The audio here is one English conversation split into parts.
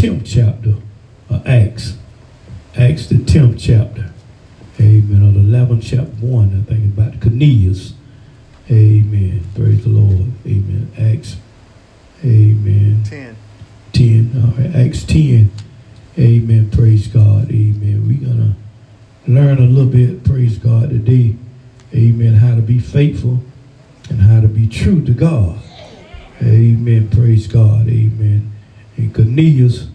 10th chapter of Acts. Acts the 10th chapter. Amen. Or the 11th chapter 1, I think, about Cornelius. Amen. Praise the Lord. Amen. Acts. Amen. 10. All right. Acts 10. Amen. Praise God. Amen. We're going to learn a little bit, praise God, today. Amen. How to be faithful and how to be true to God. Amen. Praise God. Amen. And Cornelius,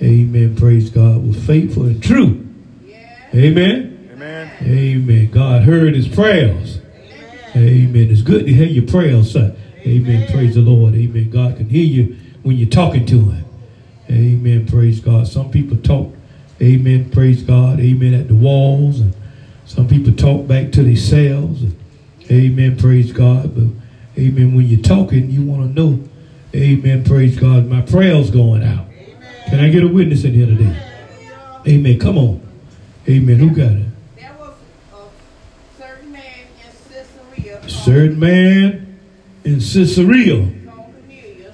amen. Praise God, was faithful and true. Amen. Amen. Amen. God heard his prayers. Amen. It's good to hear your prayers, son. Amen. Praise the Lord. Amen. God can hear you when you're talking to him. Amen. Praise God. Some people talk, amen. Praise God. Amen. At the walls. And some people talk back to themselves. And, amen. Praise God. But, amen. When you're talking, you want to know, amen. Praise God. My prayer's going out. Amen. Can I get a witness in here today? Amen. Come on. Amen. Who got it? There was a certain man in Caesarea.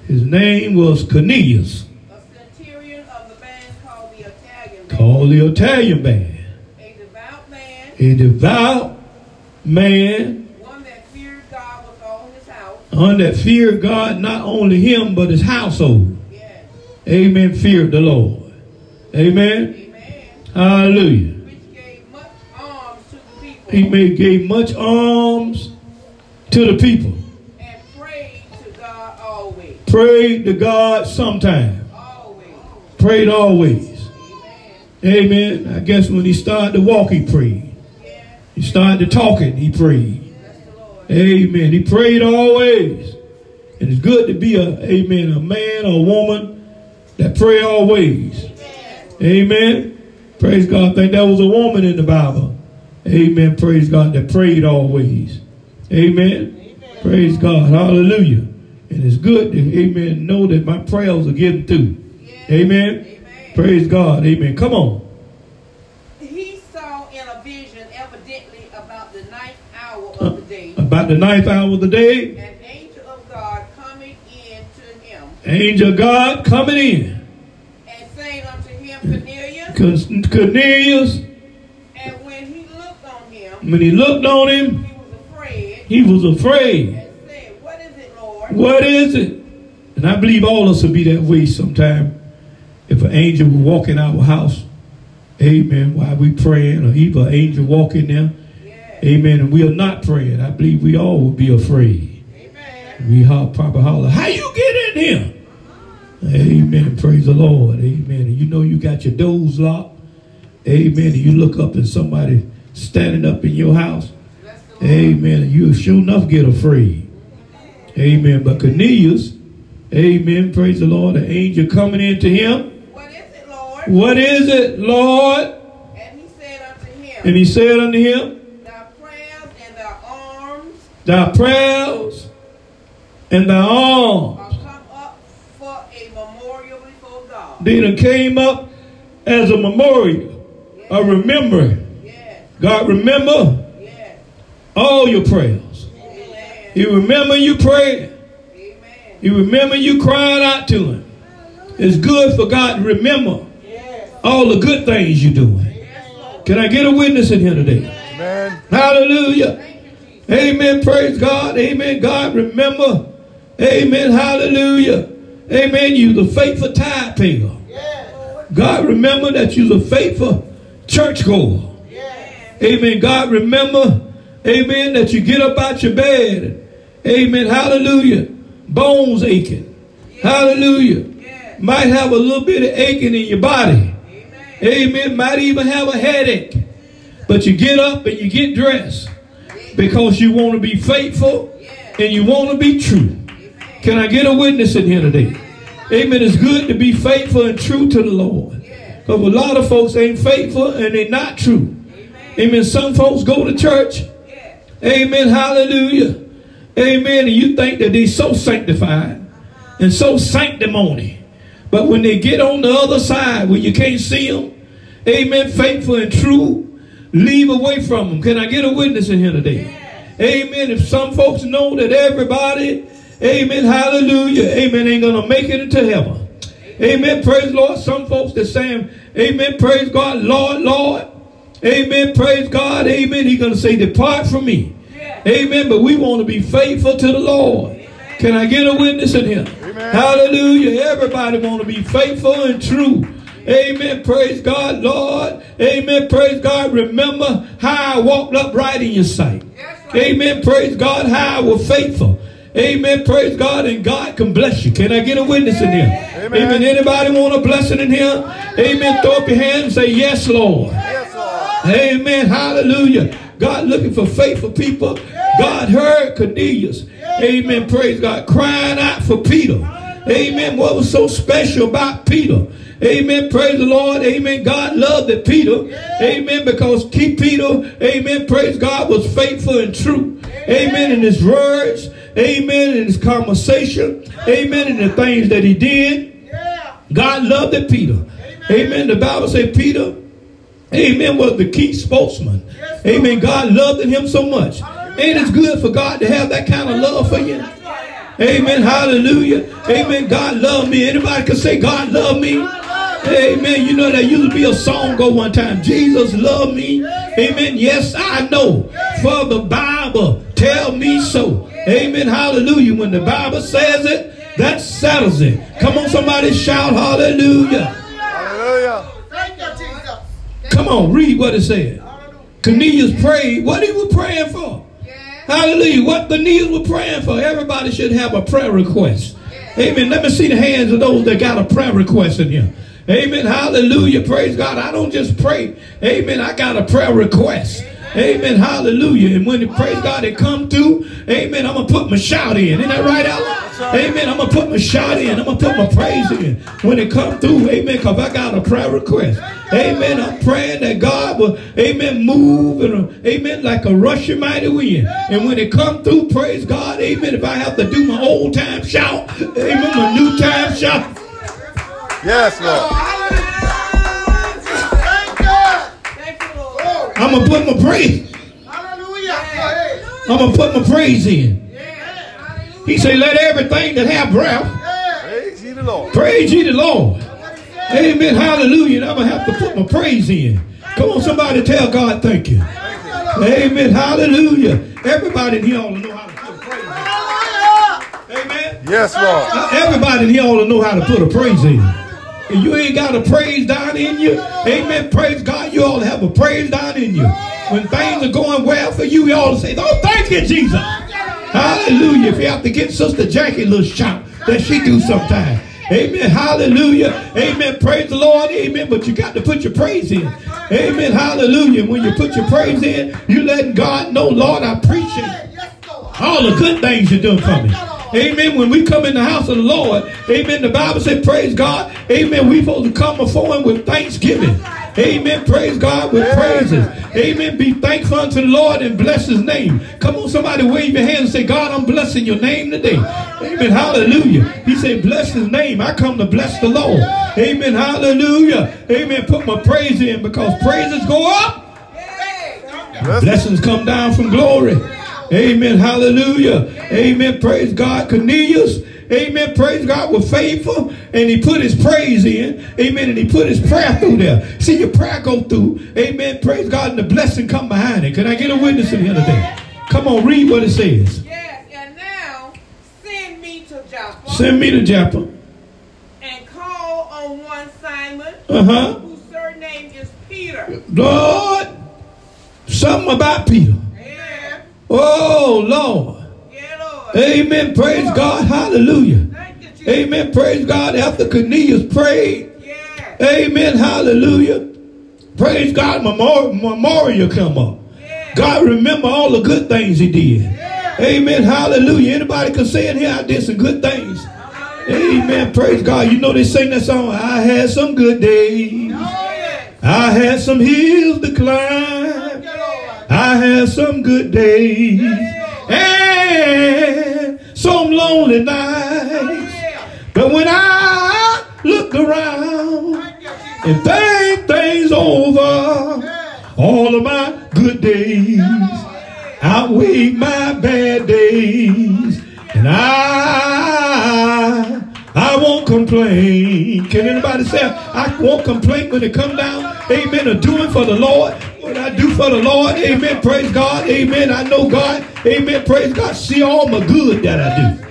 His name was Cornelius. A centurion of the band called the Italian Band. A devout man. One that feared God with all his house. One that feared God, not only him, but his household. Yes. Amen. Feared the Lord. Amen. Amen. Hallelujah. Which gave much alms to the people. And prayed to God always. Prayed always. Amen. Amen. I guess when he started to walk, he prayed. Yeah. He started to talk, he prayed. Amen. He prayed always. And it's good to be a man or a woman that pray always. Amen. Amen. Praise God. I think that was a woman in the Bible. Amen. Praise God, that prayed always. Amen. Praise God. Hallelujah. And it's good to, amen, know that my prayers are getting through. Yes. Amen. Amen. Praise God. Amen. Come on. He saw in a vision, evidently, about the ninth hour of the day. An angel of God coming in to him. And saying unto him, Cornelius. And when he looked on him. He was afraid. And said, "What is it, Lord? What is it?" And I believe all of us will be that way sometime. If an angel will walk in our house, amen, while we praying, or even an angel walk in there, yes, amen, and we are not praying, I believe we all will be afraid. Amen. We probably holler, "How you get in here?" Uh-huh. Amen. Praise the Lord. Amen. And you know you got your doors locked. Amen. And you look up and somebody standing up in your house. Amen. You'll sure enough get afraid. Amen. But Cornelius, amen, praise the Lord, the angel coming in to him. "What is it, Lord? What is it, Lord?" And he said unto him. "Thy prayers and thy alms. Are come up for a memorial before God." Then it came up as a memorial. Yes. A remembering. Yes. God remember all your prayers. Amen. He remember you praying. Amen. He remember you crying out to him. It's good for God to remember all the good things you're doing. Yes. Can I get a witness in here today? Amen. Hallelujah. You, amen. Praise God. Amen. God remember. Amen. Hallelujah. Amen. You the faithful tithe payer. Yes. God remember that you the faithful churchgoer. Yes. Amen. God remember, amen, that you get up out your bed. Amen. Hallelujah. Bones aching. Yes. Hallelujah. Yes. Might have a little bit of aching in your body. Amen. Amen. Might even have a headache. But you get up and you get dressed. Yes. Because you want to be faithful. Yes. And you want to be true. Amen. Can I get a witness in here today? Yes. Amen. It's good to be faithful and true to the Lord. Yes. But a lot of folks ain't faithful and they're not true. Amen. Amen. Some folks go to church. Amen. Hallelujah. Amen. And you think that they're so sanctified and so sanctimony. But when they get on the other side where you can't see them, amen, faithful and true, leave away from them. Can I get a witness in here today? Yes. Amen. If some folks know that everybody, amen, hallelujah, amen, ain't going to make it into heaven. Amen. Praise Lord. Some folks that saying, amen. Praise God. Lord, Lord. Amen. Praise God. Amen. He's going to say, depart from me. Yeah. Amen. But we want to be faithful to the Lord. Amen. Can I get a witness in here? Amen. Hallelujah. Everybody want to be faithful and true. Amen. Praise God, Lord. Amen. Praise God. Remember how I walked upright in your sight. Yes, amen. Praise God. How I was faithful. Amen. Praise God. And God can bless you. Can I get a witness in here? Amen. Amen. Anybody want a blessing in here? Amen. Throw up your hand and say, yes, Lord. Yes, Lord. Amen. Hallelujah. God looking for faithful people. God heard Cornelius. Amen. Praise God. Crying out for Peter. Amen. What was so special about Peter? Amen. Praise the Lord. Amen. God loved that Peter. Yeah. Amen. Because Peter, amen. Praise God, was faithful and true. Yeah. Amen. In his words. Amen. In his conversation. Yeah. Amen. In the things that he did. Yeah. God loved that Peter. Amen. Amen. The Bible said Peter, amen, was the key spokesman. Yes, amen. God loved him so much. Hallelujah. And it's good for God to have that kind of love for you. Amen. Hallelujah. Amen. God loved me. Anybody can say God loved me. Amen. You know, there used to be a song go one time. Jesus loved me. Amen. Yes, I know. For the Bible tell me so. Amen. Hallelujah. When the Bible says it, that settles it. Come on, somebody shout hallelujah. Hallelujah. Thank you, Jesus. Come on, read what it said. Cornelius prayed what he was praying for. Hallelujah. What Cornelius was praying for. Everybody should have a prayer request. Amen. Let me see the hands of those that got a prayer request in here. Amen. Hallelujah. Praise God. I don't just pray. Amen. I got a prayer request. Amen. Hallelujah. And when it praise God, it come through. Amen. I'm going to put my shout in. Isn't that right, Alan? Amen. I'm going to put my shout in. I'm going to put my praise in when it come through. Amen. Because I got a prayer request. Amen. I'm praying that God will, amen, move and, amen, like a rushing mighty wind. And when it come through, praise God. Amen. If I have to do my old time shout, amen, my new time shout. Yes, Lord. Thank you, Lord. I'm going to put my praise. Hallelujah. I'm going to put my praise in. Yeah. He said, let everything that have breath. Yeah. Praise ye the Lord. Praise ye the Lord. Amen. Hallelujah. And I'm going to have to put my praise in. Come on, somebody tell God thank you. Thank you. Amen. Hallelujah. Everybody in here ought to know how to put praise in. Amen. Yes, Lord. Now, everybody in here ought to know how to put a praise in. And you ain't got a praise down in you. Amen. Praise God. You all have a praise down in you. When things are going well for you, you all say, oh, thank you, Jesus. Hallelujah. If you have to get Sister Jackie a little shout that she do sometimes. Amen. Hallelujah. Amen. Praise the Lord. Amen. But you got to put your praise in. Amen. Hallelujah. When you put your praise in, you let God know, Lord, I appreciate all the good things you're doing for me. Amen. When we come in the house of the Lord, amen, the Bible said, praise God. Amen. We're supposed to come before him with thanksgiving. Amen. Praise God with praises. Amen. Be thankful unto the Lord and bless his name. Come on, somebody wave your hand and say, God, I'm blessing your name today. Amen. Hallelujah. He said, bless his name. I come to bless the Lord. Amen. Hallelujah. Amen. Put my praise in because praises go up. Blessings come down from glory. Amen. Hallelujah. Amen. Praise God. Cornelius. Amen. Praise God. Was faithful. And he put his praise in. Amen. And he put his prayer through there. See your prayer go through. Amen. Praise God. And the blessing come behind it. Can I get a witness in here today? Come on. Read what it says. Yes. And now send me to Joppa. Send me to Joppa. And call on one Simon. Whose surname is Peter. Lord. Something about Peter. Oh, Lord. Yeah, Lord. Amen. Praise God. Hallelujah. You, amen. Praise God. After Cornelius prayed. Yeah. Amen. Hallelujah. Praise God. Memorial come up. Yeah. God remember all the good things he did. Yeah. Amen. Hallelujah. Anybody can say in here, I did some good things. Hallelujah. Amen. Praise God. You know they sing that song, I had some good days. Oh, yes. I had some hills to climb. I had some good days and some lonely nights. But when I look around and think things over, all of my good days outweigh my bad days. And I I won't complain. Can anybody say I won't complain when it come down? Amen. Or doing for the Lord. What I do for the Lord. Amen. Praise God. Amen. I know God. Amen. Praise God. See all my good that I do.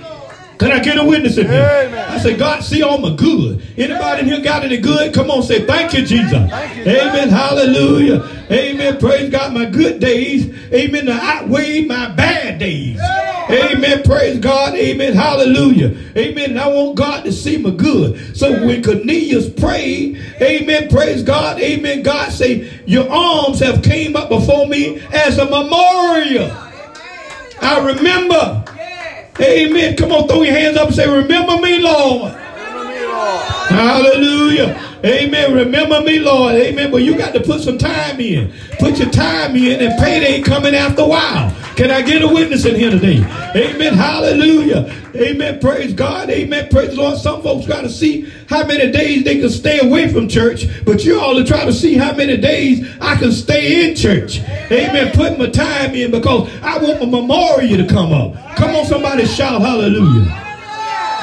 Can I get a witness in here? I say, God, see all my good. Anybody in here got any good? Come on, say, thank you, Jesus. Thank you, amen. Hallelujah. Amen. Praise God. My good days, amen, outweigh my bad days. Amen. Praise God. Amen. Hallelujah. Amen. And I want God to see my good. So when Cornelius prayed, amen, praise God. Amen. God say, your arms have came up before me as a memorial. I remember. Amen. Come on, throw your hands up and say, remember me, Lord. Remember me, Lord. Hallelujah. Amen. Remember me, Lord. Amen. But you got to put some time in. Put your time in, and payday coming after a while. Can I get a witness in here today? Amen. Hallelujah. Amen. Praise God. Amen. Praise the Lord. Some folks got to see how many days they can stay away from church, but you all are trying to see how many days I can stay in church. Amen. Put my time in because I want my memorial to come up. Come on, somebody shout hallelujah.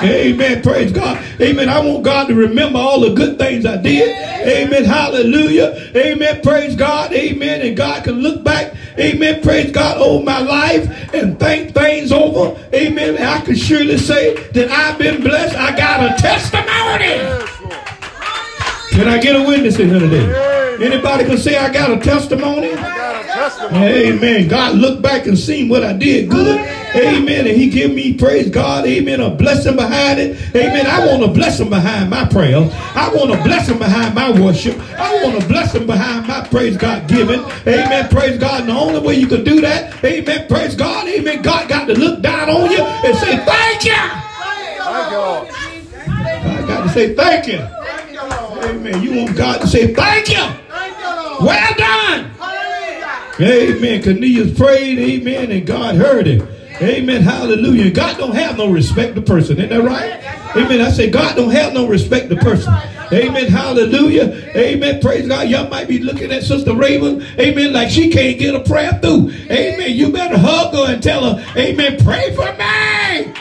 Amen. Praise God. Amen. I want God to remember all the good things I did. Amen. Hallelujah. Amen. Praise God. Amen. And God can look back. Amen. Praise God over my life and think things over. Amen. And I can surely say that I've been blessed. I got a testimony. Can I get a witness in here today? Anybody can say I got a testimony? Amen. God looked back and seen what I did good. Amen. And he give me, praise God, amen, a blessing behind it. Amen. I want a blessing behind my prayers. I want a blessing behind my worship. I want a blessing behind my praise God giving. Amen. Praise God. And the only way you can do that, amen, praise God, amen, God got to look down on you and say, thank you. I got to say, thank you. Amen. You want God to say, thank you. Well done. Amen. Cornelius prayed, amen, and God heard him. Amen. Hallelujah. God don't have no respect to person. Isn't that right? Amen. I say God don't have no respect to person. Amen. Hallelujah. Amen. Praise God. Y'all might be looking at Sister Raven. Amen. Like she can't get a prayer through. Amen. You better hug her and tell her, amen, pray for me.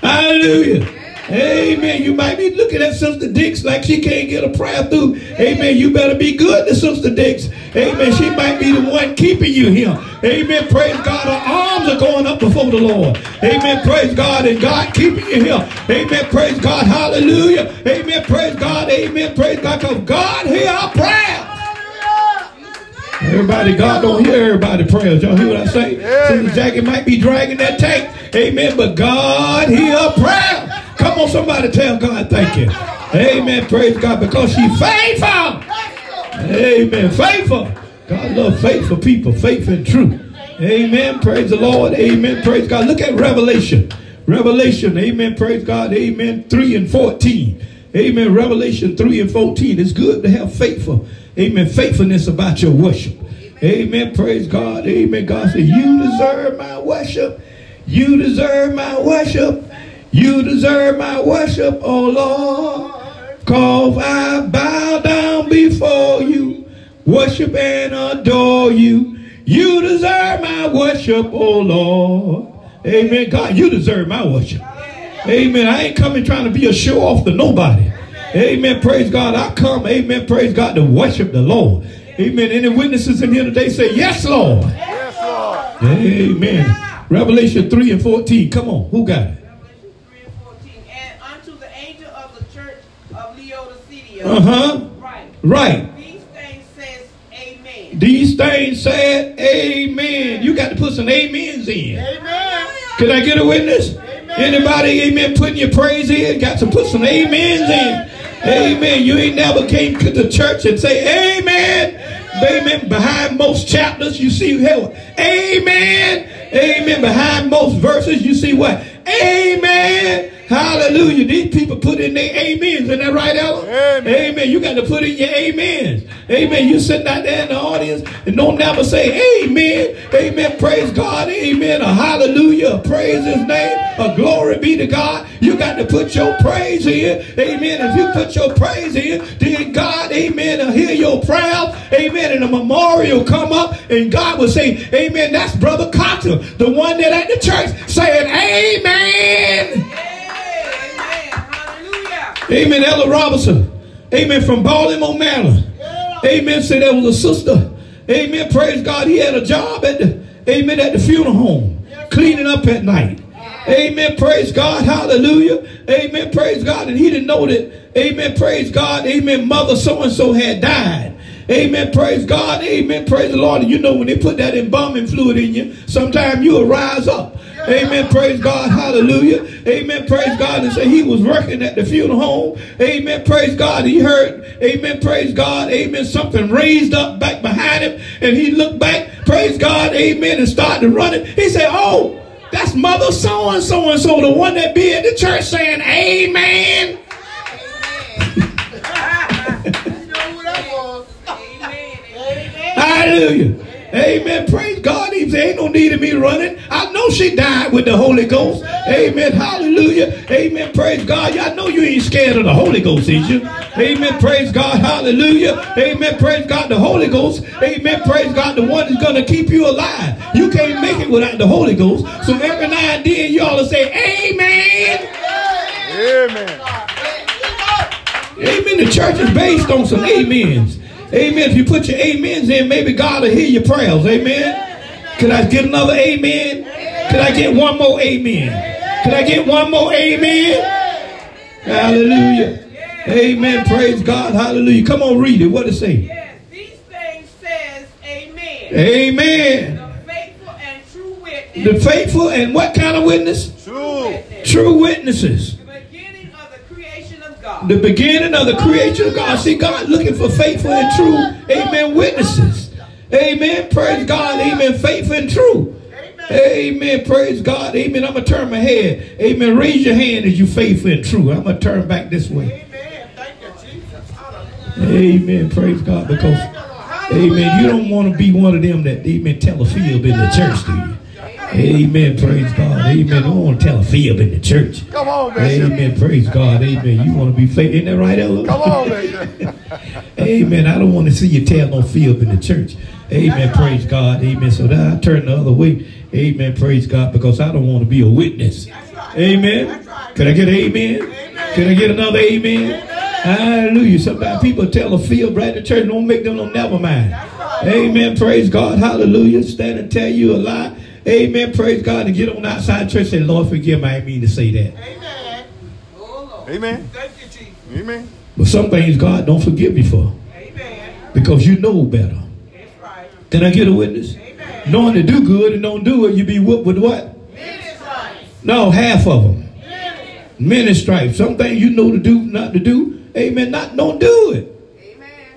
Hallelujah. Amen. You might be looking at Sister Dix like she can't get a prayer through. Amen. You better be good to Sister Dix. Amen. She might be the one keeping you here. Amen. Praise God. Her arms are going up before the Lord. Amen. Praise God. And God keeping you here. Amen. Praise God. Hallelujah. Amen. Praise God. Amen. Praise God. Because God hear our prayer. Everybody, God don't hear everybody's prayers. Y'all hear what I say? Sister Jackie might be dragging that tank. Amen. But God hear our prayer. Come on, somebody tell God thank you. Amen. Praise God because she faithful. Amen. Faithful. God love faithful people. Faith and truth. Amen. Praise the Lord. Amen. Praise God. Look at Revelation. Revelation. Amen. Praise God. Amen. 3 and 14. Amen. Revelation 3 and 14. It's good to have faithful. Amen. Faithfulness about your worship. Amen. Praise God. Amen. God said, you deserve my worship. You deserve my worship. You deserve my worship, oh Lord, 'cause I bow down before you, worship and adore you. You deserve my worship, oh Lord. Amen. God, you deserve my worship. Amen. I ain't coming trying to be a show-off to nobody. Amen. Praise God. I come, amen, praise God, to worship the Lord. Amen. Any witnesses in here today say, yes, Lord. Yes, Lord. Amen. Yeah. Revelation 3 and 14. Come on. Who got it? Right. These things says amen. These things said amen. You got to put some amens in. Amen. Can I get a witness? Amen. Anybody, amen, putting your praise in? Got to put some amens in. Amen. Amen. You ain't never came to the church and say amen. Amen. Amen. Behind most chapters, you see hell. Amen. Amen. Behind most verses, you see what? Amen. Hallelujah. These people put in their amens. Isn't that right, Ella? Amen. Amen. You got to put in your amens. Amen. You sitting out there in the audience and don't never say amen. Amen. Praise God. Amen. A hallelujah. A praise his name. A glory be to God. You got to put your praise in. Amen. If you put your praise in, then God, amen, will hear your prayer. Amen. And a memorial will come up and God will say, amen, that's Brother Cotter, the one that at the church saying amen. Amen, Ella Robinson. Amen, from Baltimore, Maryland. Amen, said there was a sister. Amen, praise God. He had a job at the funeral home, cleaning up at night. Amen, praise God, hallelujah. Amen, praise God. And he didn't know that, amen, praise God, amen, mother so-and-so had died. Amen, praise God, amen, praise the Lord. And you know when they put that embalming fluid in you, sometimes you'll rise up. Amen, praise God, hallelujah. Amen, praise God. And say he was working at the funeral home. Amen, praise God. He heard, amen, praise God, amen, something raised up back behind him. And he looked back, praise God, amen, and started running. He said, oh, that's mother so-and-so and so, the one that be at the church saying amen. Hallelujah. Amen. Praise God. He said, ain't no need of me running. I know she died with the Holy Ghost. Amen. Hallelujah. Amen. Praise God. Y'all know you ain't scared of the Holy Ghost, is you? Amen. Praise God. Hallelujah. Amen. Praise God. The Holy Ghost. Amen. Praise God. The one that's going to keep you alive. You can't make it without the Holy Ghost. So every now and then you all say, amen. Amen. Amen. The church is based on some amens. Amen. If you put your amens in, maybe God will hear your prayers. Amen. Could I get another amen? Could I get one more amen? Could I get one more amen? Hallelujah. Amen. Praise God. Hallelujah. Come on, read it. What it say? Yes, these things says amen. Amen. The faithful and true witness. The faithful and what kind of witness? True witnesses. The beginning of the creation of God. See, God looking for faithful and true, amen, witnesses. Amen, praise God, amen, faithful and true. Amen, praise God, amen. I'm going to turn my head. Amen, raise your hand as you faithful and true. I'm going to turn back this way. Amen, praise God, because, amen, you don't want to be one of them that, amen, tell a fib in the church, do you? Amen, praise God. Amen. I don't want to tell a fib in the church. Come on, Bishop. Amen, praise God. Amen. You want to be faithful. Isn't that right, Ella? Come on, Bishop. Amen. I don't want to see you tell no fib in the church. Amen, praise God. Amen. So that I turn the other way. Amen, praise God, because I don't want to be a witness. Amen. Can I get an amen? Can I get another amen? Hallelujah. Sometimes people tell a fib right at the church. Don't make them no never mind. Amen, praise God. Hallelujah. Stand and tell you a lie. Amen. Praise God. And get on outside church and say, Lord, forgive me. I didn't mean to say that. Amen. Oh, amen. Thank you, Jesus. Amen. But some things God don't forgive me for. Amen. Because you know better. That's right. Can I get a witness? Amen. Knowing to do good and don't do it, you be whooped with what? Many stripes. No, half of them. Many stripes. Some things you know to do, not to do. Amen. Not don't do it.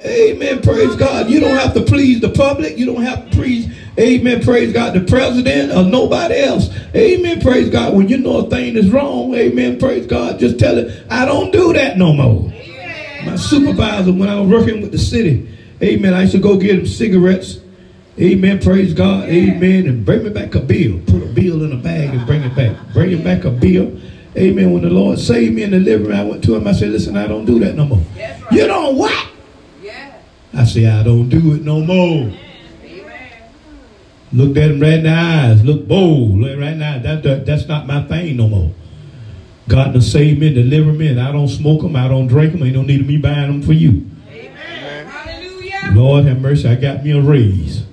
Amen, praise God. You don't have to please the public. You don't have to please, amen, praise God, the president or nobody else. Amen, praise God. When you know a thing is wrong, amen, praise God, just tell it, I don't do that no more. Amen. My supervisor, when I was working with the city, amen, I used to go get him cigarettes. Amen, praise God, amen, and bring me back a bill. Put a bill in a bag and bring it back. Bring him back a bill. Amen, when the Lord saved me and delivered me, I went to him, I said, listen, I don't do that no more. Yes, right. You don't what? I say, I don't do it no more. Amen. Looked at him right in the eyes. Look bold. Look right now. That's not my thing no more. God done saved me and delivered me. And I don't smoke them. I don't drink them. Ain't no need of me buying them for you. Amen. Hallelujah. Lord have mercy. I got me a raise.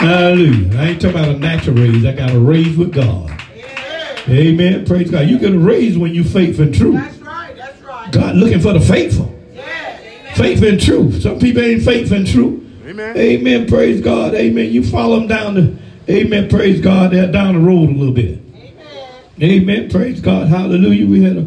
Hallelujah. I ain't talking about a natural raise. I got a raise with God. Amen. Amen. Praise God. You get a raise when you faithful and true. God looking for the faithful. Yes, faithful and true. Some people ain't faithful and true. Amen. Amen. Praise God. Amen. You follow them down the, amen. Praise God. They're down the road a little bit. Amen. Amen. Praise God. Hallelujah. We had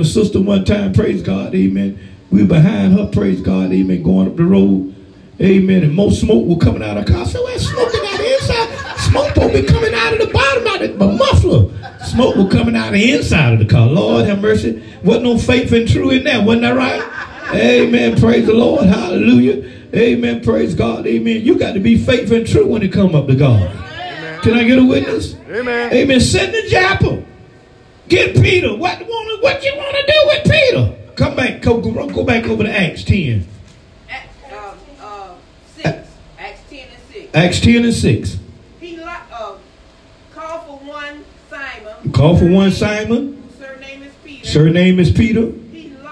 a sister one time. Praise God. Amen. We were behind her. Praise God. Amen. Going up the road. Amen. And more smoke was coming out of her car. So we're smoking out of the inside. Smoke will be coming out of the bottom. started, but muffler. Smoke was coming out of the inside of the car. Lord have mercy. Wasn't no faithful and true in that. Wasn't that right? Amen. Praise the Lord. Hallelujah. Amen. Praise God. Amen. You got to be faithful and true when it come up to God. Amen. Can I get a witness? Amen. Amen. Send to Joppa. Get Peter. What you want to do with Peter? Come back. Go back over to Acts 10. Acts 10 and 6. Acts 10 and 6. He called for one Simon. Called for one Simon. Whose surname is Peter. Surname is Peter. Whose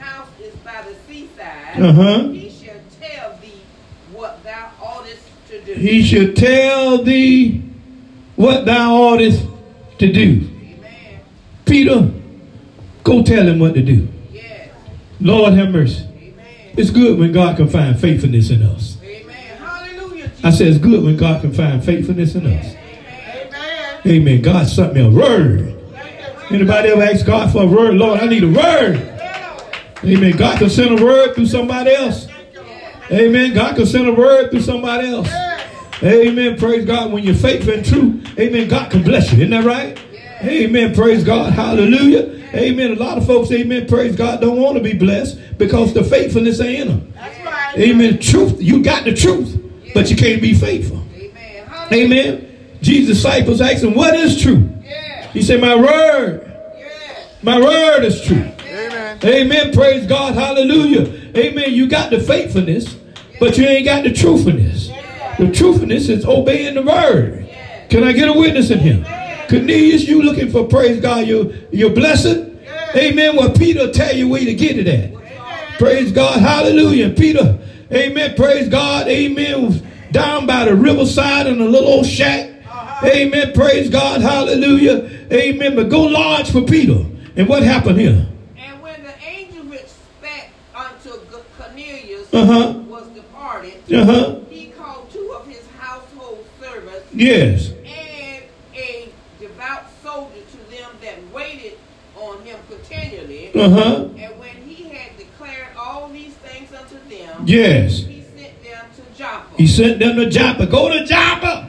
house is by the seaside, he shall tell thee what thou oughtest to do. He shall tell thee what thou oughtest to do. Amen. Peter, go tell him what to do. Yes. Lord have mercy. Amen. It's good when God can find faithfulness in us. Amen. Hallelujah, Jesus. I said it's good when God can find faithfulness in us. Amen. Amen. Amen. God sent me a word. Anybody ever ask God for a word? Lord, I need a word. Amen. God can send a word through somebody else. Amen. God can send a word through somebody else. Amen. Praise God. When you're faithful and true, amen, God can bless you. Isn't that right? Amen. Praise God. Hallelujah. Amen. A lot of folks, amen, praise God, don't want to be blessed because the faithfulness ain't in them. Amen. Truth. You got the truth, but you can't be faithful. Amen. Jesus' disciples asked him, what is true? He said, my word. Yes. My word is true. Amen. Amen. Praise God. Hallelujah. Amen. You got the faithfulness, but you ain't got the truthfulness. Yes. The truthfulness is obeying the word. Yes. Can I get a witness in him? Yes. Cornelius, you looking for, praise God, your blessing? Yes. Amen. Well, Peter will tell you where to get it at. Yes. Praise God. Hallelujah. Peter, amen. Praise God. Amen. Down by the riverside in a little old shack. Amen. Praise God. Hallelujah. Amen. But go lodge for Peter. And what happened here? And when the angel which spake unto Cornelius was departed, he called two of his household servants. Yes. And a devout soldier to them that waited on him continually. And when he had declared all these things unto them, yes, he sent them to Joppa. He sent them to Joppa. Go to Joppa.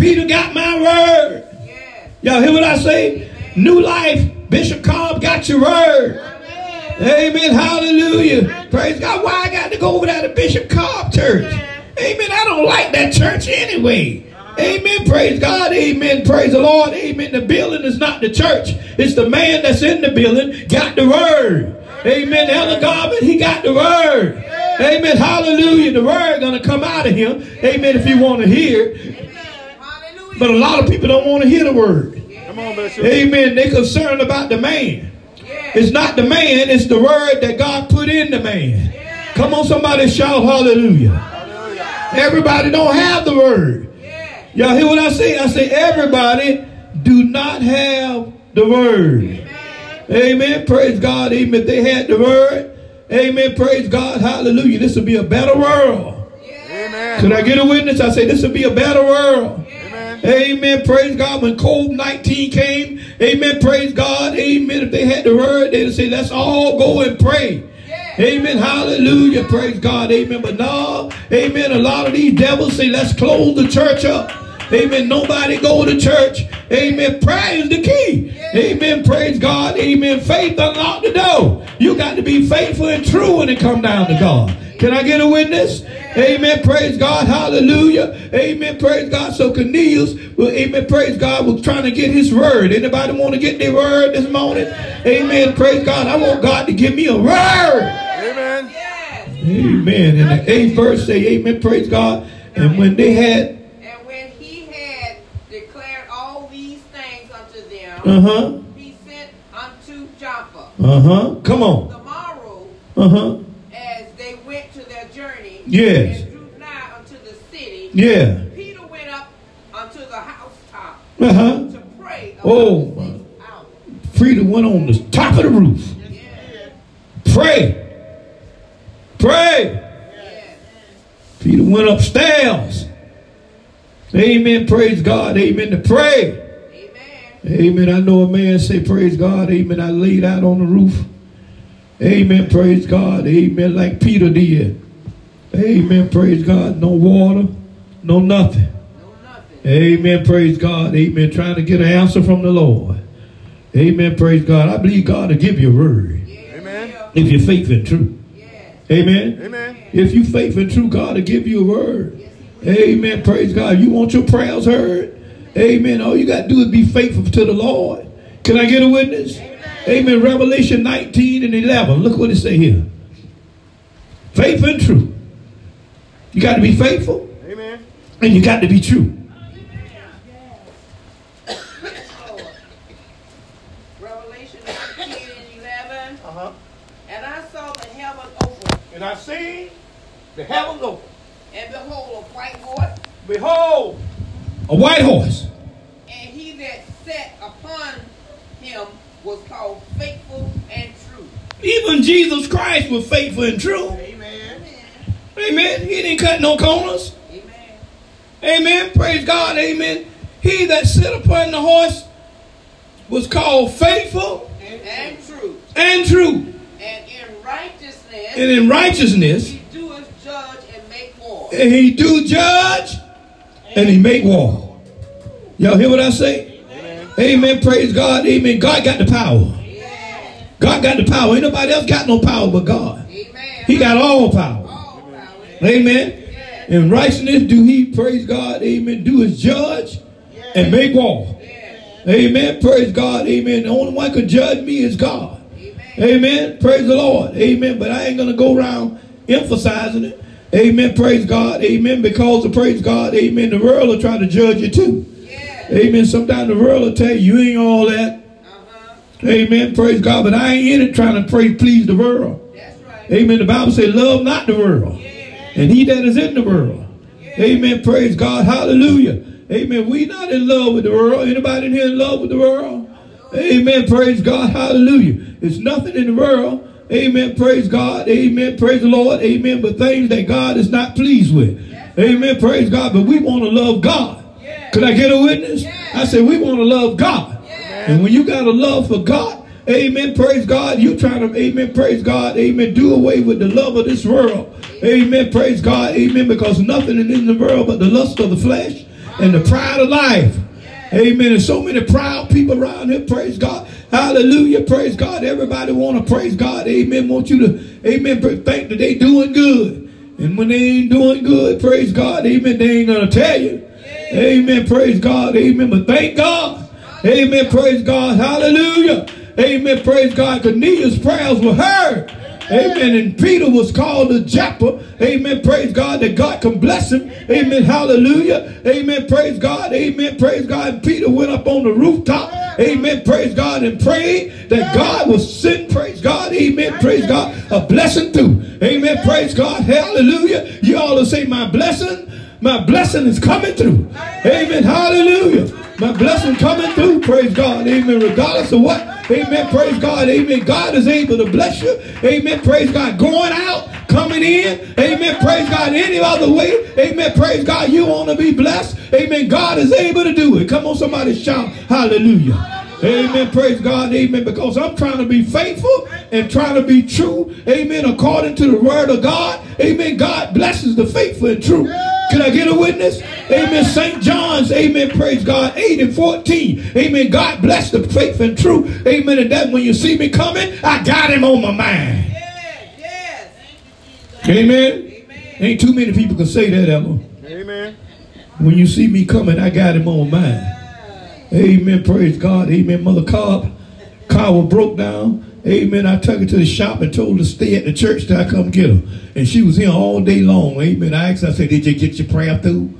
Peter got my word. Yes. Y'all hear what I say? Amen. New life. Bishop Cobb got your word. Amen. Amen. Hallelujah. Amen. Praise God. Why I got to go over there to Bishop Cobb church? Amen. Amen. I don't like that church anyway. Amen. Praise God. Amen. Praise the Lord. Amen. The building is not the church. It's the man that's in the building got the word. Amen. Elder Garvin, he got the word. Amen. Hallelujah. The word going to come out of him. Amen. If you want to hear. But a lot of people don't want to hear the word. Come on, Bishop. Amen. They're concerned about the man. Yeah. It's not the man. It's the word that God put in the man. Yeah. Come on, somebody shout hallelujah. Hallelujah. Everybody don't have the word. Yeah. Y'all hear what I say? I say everybody do not have the word. Amen. Amen. Praise God. Amen. If they had the word. Amen. Praise God. Hallelujah. This would be a better world. Yeah. Amen. Could I get a witness? I say this would be a better world. Yeah. Amen. Praise God. When COVID 19 came, amen. Praise God. Amen. If they had the word, they'd say, let's all go and pray. Yeah. Amen. Hallelujah. Praise God. Amen. But now, amen, a lot of these devils say, let's close the church up. Amen. Nobody go to church. Amen. Prayer is the key. Yeah. Amen. Praise God. Amen. Faith unlocked the door. You got to be faithful and true when it comes down to God. Can I get a witness? Yeah. Amen. Praise God. Hallelujah. Amen. Praise God. So Cornelius, amen. Praise God, was trying to get his word. Anybody want to get their word this morning? Amen. Praise God. I want God to give me a word. Amen. Yes. Amen. And the 8th verse say, amen. Praise God. And when they had. And when he had declared all these things unto them. He sent unto Joppa. Come on. Tomorrow. Yes. And drew nigh unto the city. Yeah. Peter went up unto the housetop to pray. Peter went on the top of the roof. Yeah. Pray. Pray. Yeah. Peter went upstairs. Amen. Praise God. Amen. To pray. Amen. Amen. I know a man say, praise God. Amen. I laid out on the roof. Amen. Praise God. Amen. Like Peter did. Amen. Praise God. No water. No nothing. Amen. Praise God. Amen. Trying to get an answer from the Lord. Amen. Praise God. I believe God will give you a word. Amen. If you're faithful and true. Yes. Amen. Amen. If you're faithful and true, God will give you a word. Yes, amen. Praise God. You want your prayers heard? Amen. All you got to do is be faithful to the Lord. Can I get a witness? Amen. Amen. Revelation 19:11. Look what it say here. Faithful and true. You got to be faithful. Amen. And you got to be true. And I see the heavens open. And behold, a white horse. Behold, a white horse. And he that sat upon him was called faithful and true. Even Jesus Christ was faithful and true. Amen. Amen. He didn't cut no corners. Amen. Amen. Praise God. Amen. He that sat upon the horse was called faithful and true. And true. And in righteousness. And in righteousness, he doeth judge and make war. And he do judge and he make war. Y'all hear what I say? Amen. Amen. Praise God. Amen. God got the power. Amen. God got the power. Ain't nobody else got no power but God. Amen. He got all power. All power. Amen. Yes. In righteousness do he, praise God, amen, do his judge, yes, and make war. Yes. Amen. Praise God. Amen. The only one could judge me is God. Amen. Praise the Lord. Amen. But I ain't going to go around emphasizing it. Amen. Praise God. Amen. Because of praise God. Amen. The world will try to judge you too. Yes. Amen. Sometimes the world will tell you ain't all that. Amen. Praise God. But I ain't in it trying to please the world. That's right. Amen. The Bible says love not the world. Yes. And he that is in the world. Yes. Amen. Praise God. Hallelujah. Amen. We not in love with the world. Anybody in here in love with the world? Amen. Praise God. Hallelujah. It's nothing in the world. Amen. Praise God. Amen. Praise the Lord. Amen. But things that God is not pleased with. Yes. Amen. Praise God. But we want to love God. Yes. Could I get a witness? Yes. I said we want to love God. Yes. And when you got a love for God, amen. Praise God. You trying to, amen. Praise God. Amen. Do away with the love of this world. Amen. Praise God. Amen. Because nothing is in the world but the lust of the flesh and the pride of life. Amen. There's so many proud people around here. Praise God. Hallelujah. Praise God. Everybody want to praise God. Amen. Want you to, amen, think that they doing good. And when they ain't doing good, praise God. Amen. They ain't going to tell you. Amen. Praise God. Amen. But thank God. Amen. Praise God. Hallelujah. Amen. Praise God. Cornelius' prayers were heard. Amen. And Peter was called to Joppa. Amen. Praise God that God can bless him. Amen. Hallelujah. Amen. Praise God. Amen. Praise God. And Peter went up on the rooftop. Amen. Praise God and prayed that God will send, praise God. Amen. Praise God. A blessing through. Amen. Praise God. Hallelujah. You all will say my blessing is coming through. Amen. Hallelujah. My blessing coming through. Praise God. Amen. Regardless of what. Amen. Praise God. Amen. God is able to bless you. Amen. Praise God. Going out, coming in. Amen. Praise God. Any other way. Amen. Praise God. You want to be blessed. Amen. God is able to do it. Come on, somebody shout hallelujah. Hallelujah. Amen. Praise God. Amen. Because I'm trying to be faithful and trying to be true. Amen. According to the word of God. Amen. God blesses the faithful and true. Can I get a witness? Amen. St. John's, amen, praise God, 8:14. Amen. God bless the faith and truth. Amen. And that when you see me coming, I got him on my mind. Yes, yes. Amen. Amen. Ain't too many people can say that ever. Amen. When you see me coming, I got him on my mind. Amen. Praise God. Amen. Mother Cobb, car was broke down. Amen. I took her to the shop and told her to stay at the church till I come get her. And she was here all day long. Amen. I asked her, I said, did you get your prayer through?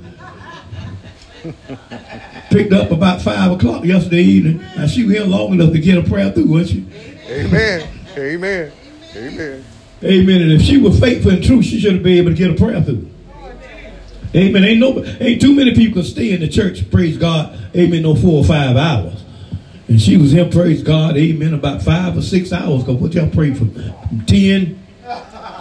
Picked up about 5 o'clock yesterday evening. Now she was here long enough to get her prayer through, wasn't she? Amen. Amen. Amen. Amen. And if she was faithful and true, she should have been able to get her prayer through. Amen. Ain't too many people can stay in the church, praise God, amen, no 4 or 5 hours. And she was here, praise God, amen, about 5 or 6 hours. Because what y'all prayed from 10,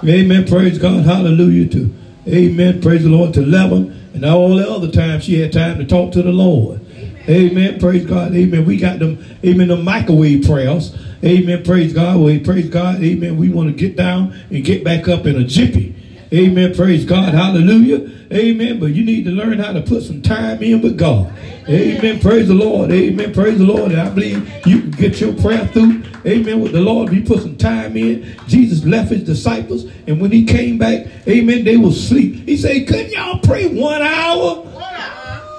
amen, praise God, hallelujah, to, amen, praise the Lord, to 11. And all the other time she had time to talk to the Lord. Amen, amen, praise God, amen. We got them, amen, the microwave prayers. Amen, praise God, well, praise God, amen. We want to get down and get back up in a jiffy. Amen. Praise God. Hallelujah. Amen. But you need to learn how to put some time in with God. Amen. Praise the Lord. Amen. Praise the Lord. And I believe you can get your prayer through. Amen. With the Lord, we put some time in. Jesus left his disciples, and when he came back, amen, they were asleep. He said, couldn't y'all pray 1 hour? 1 hour.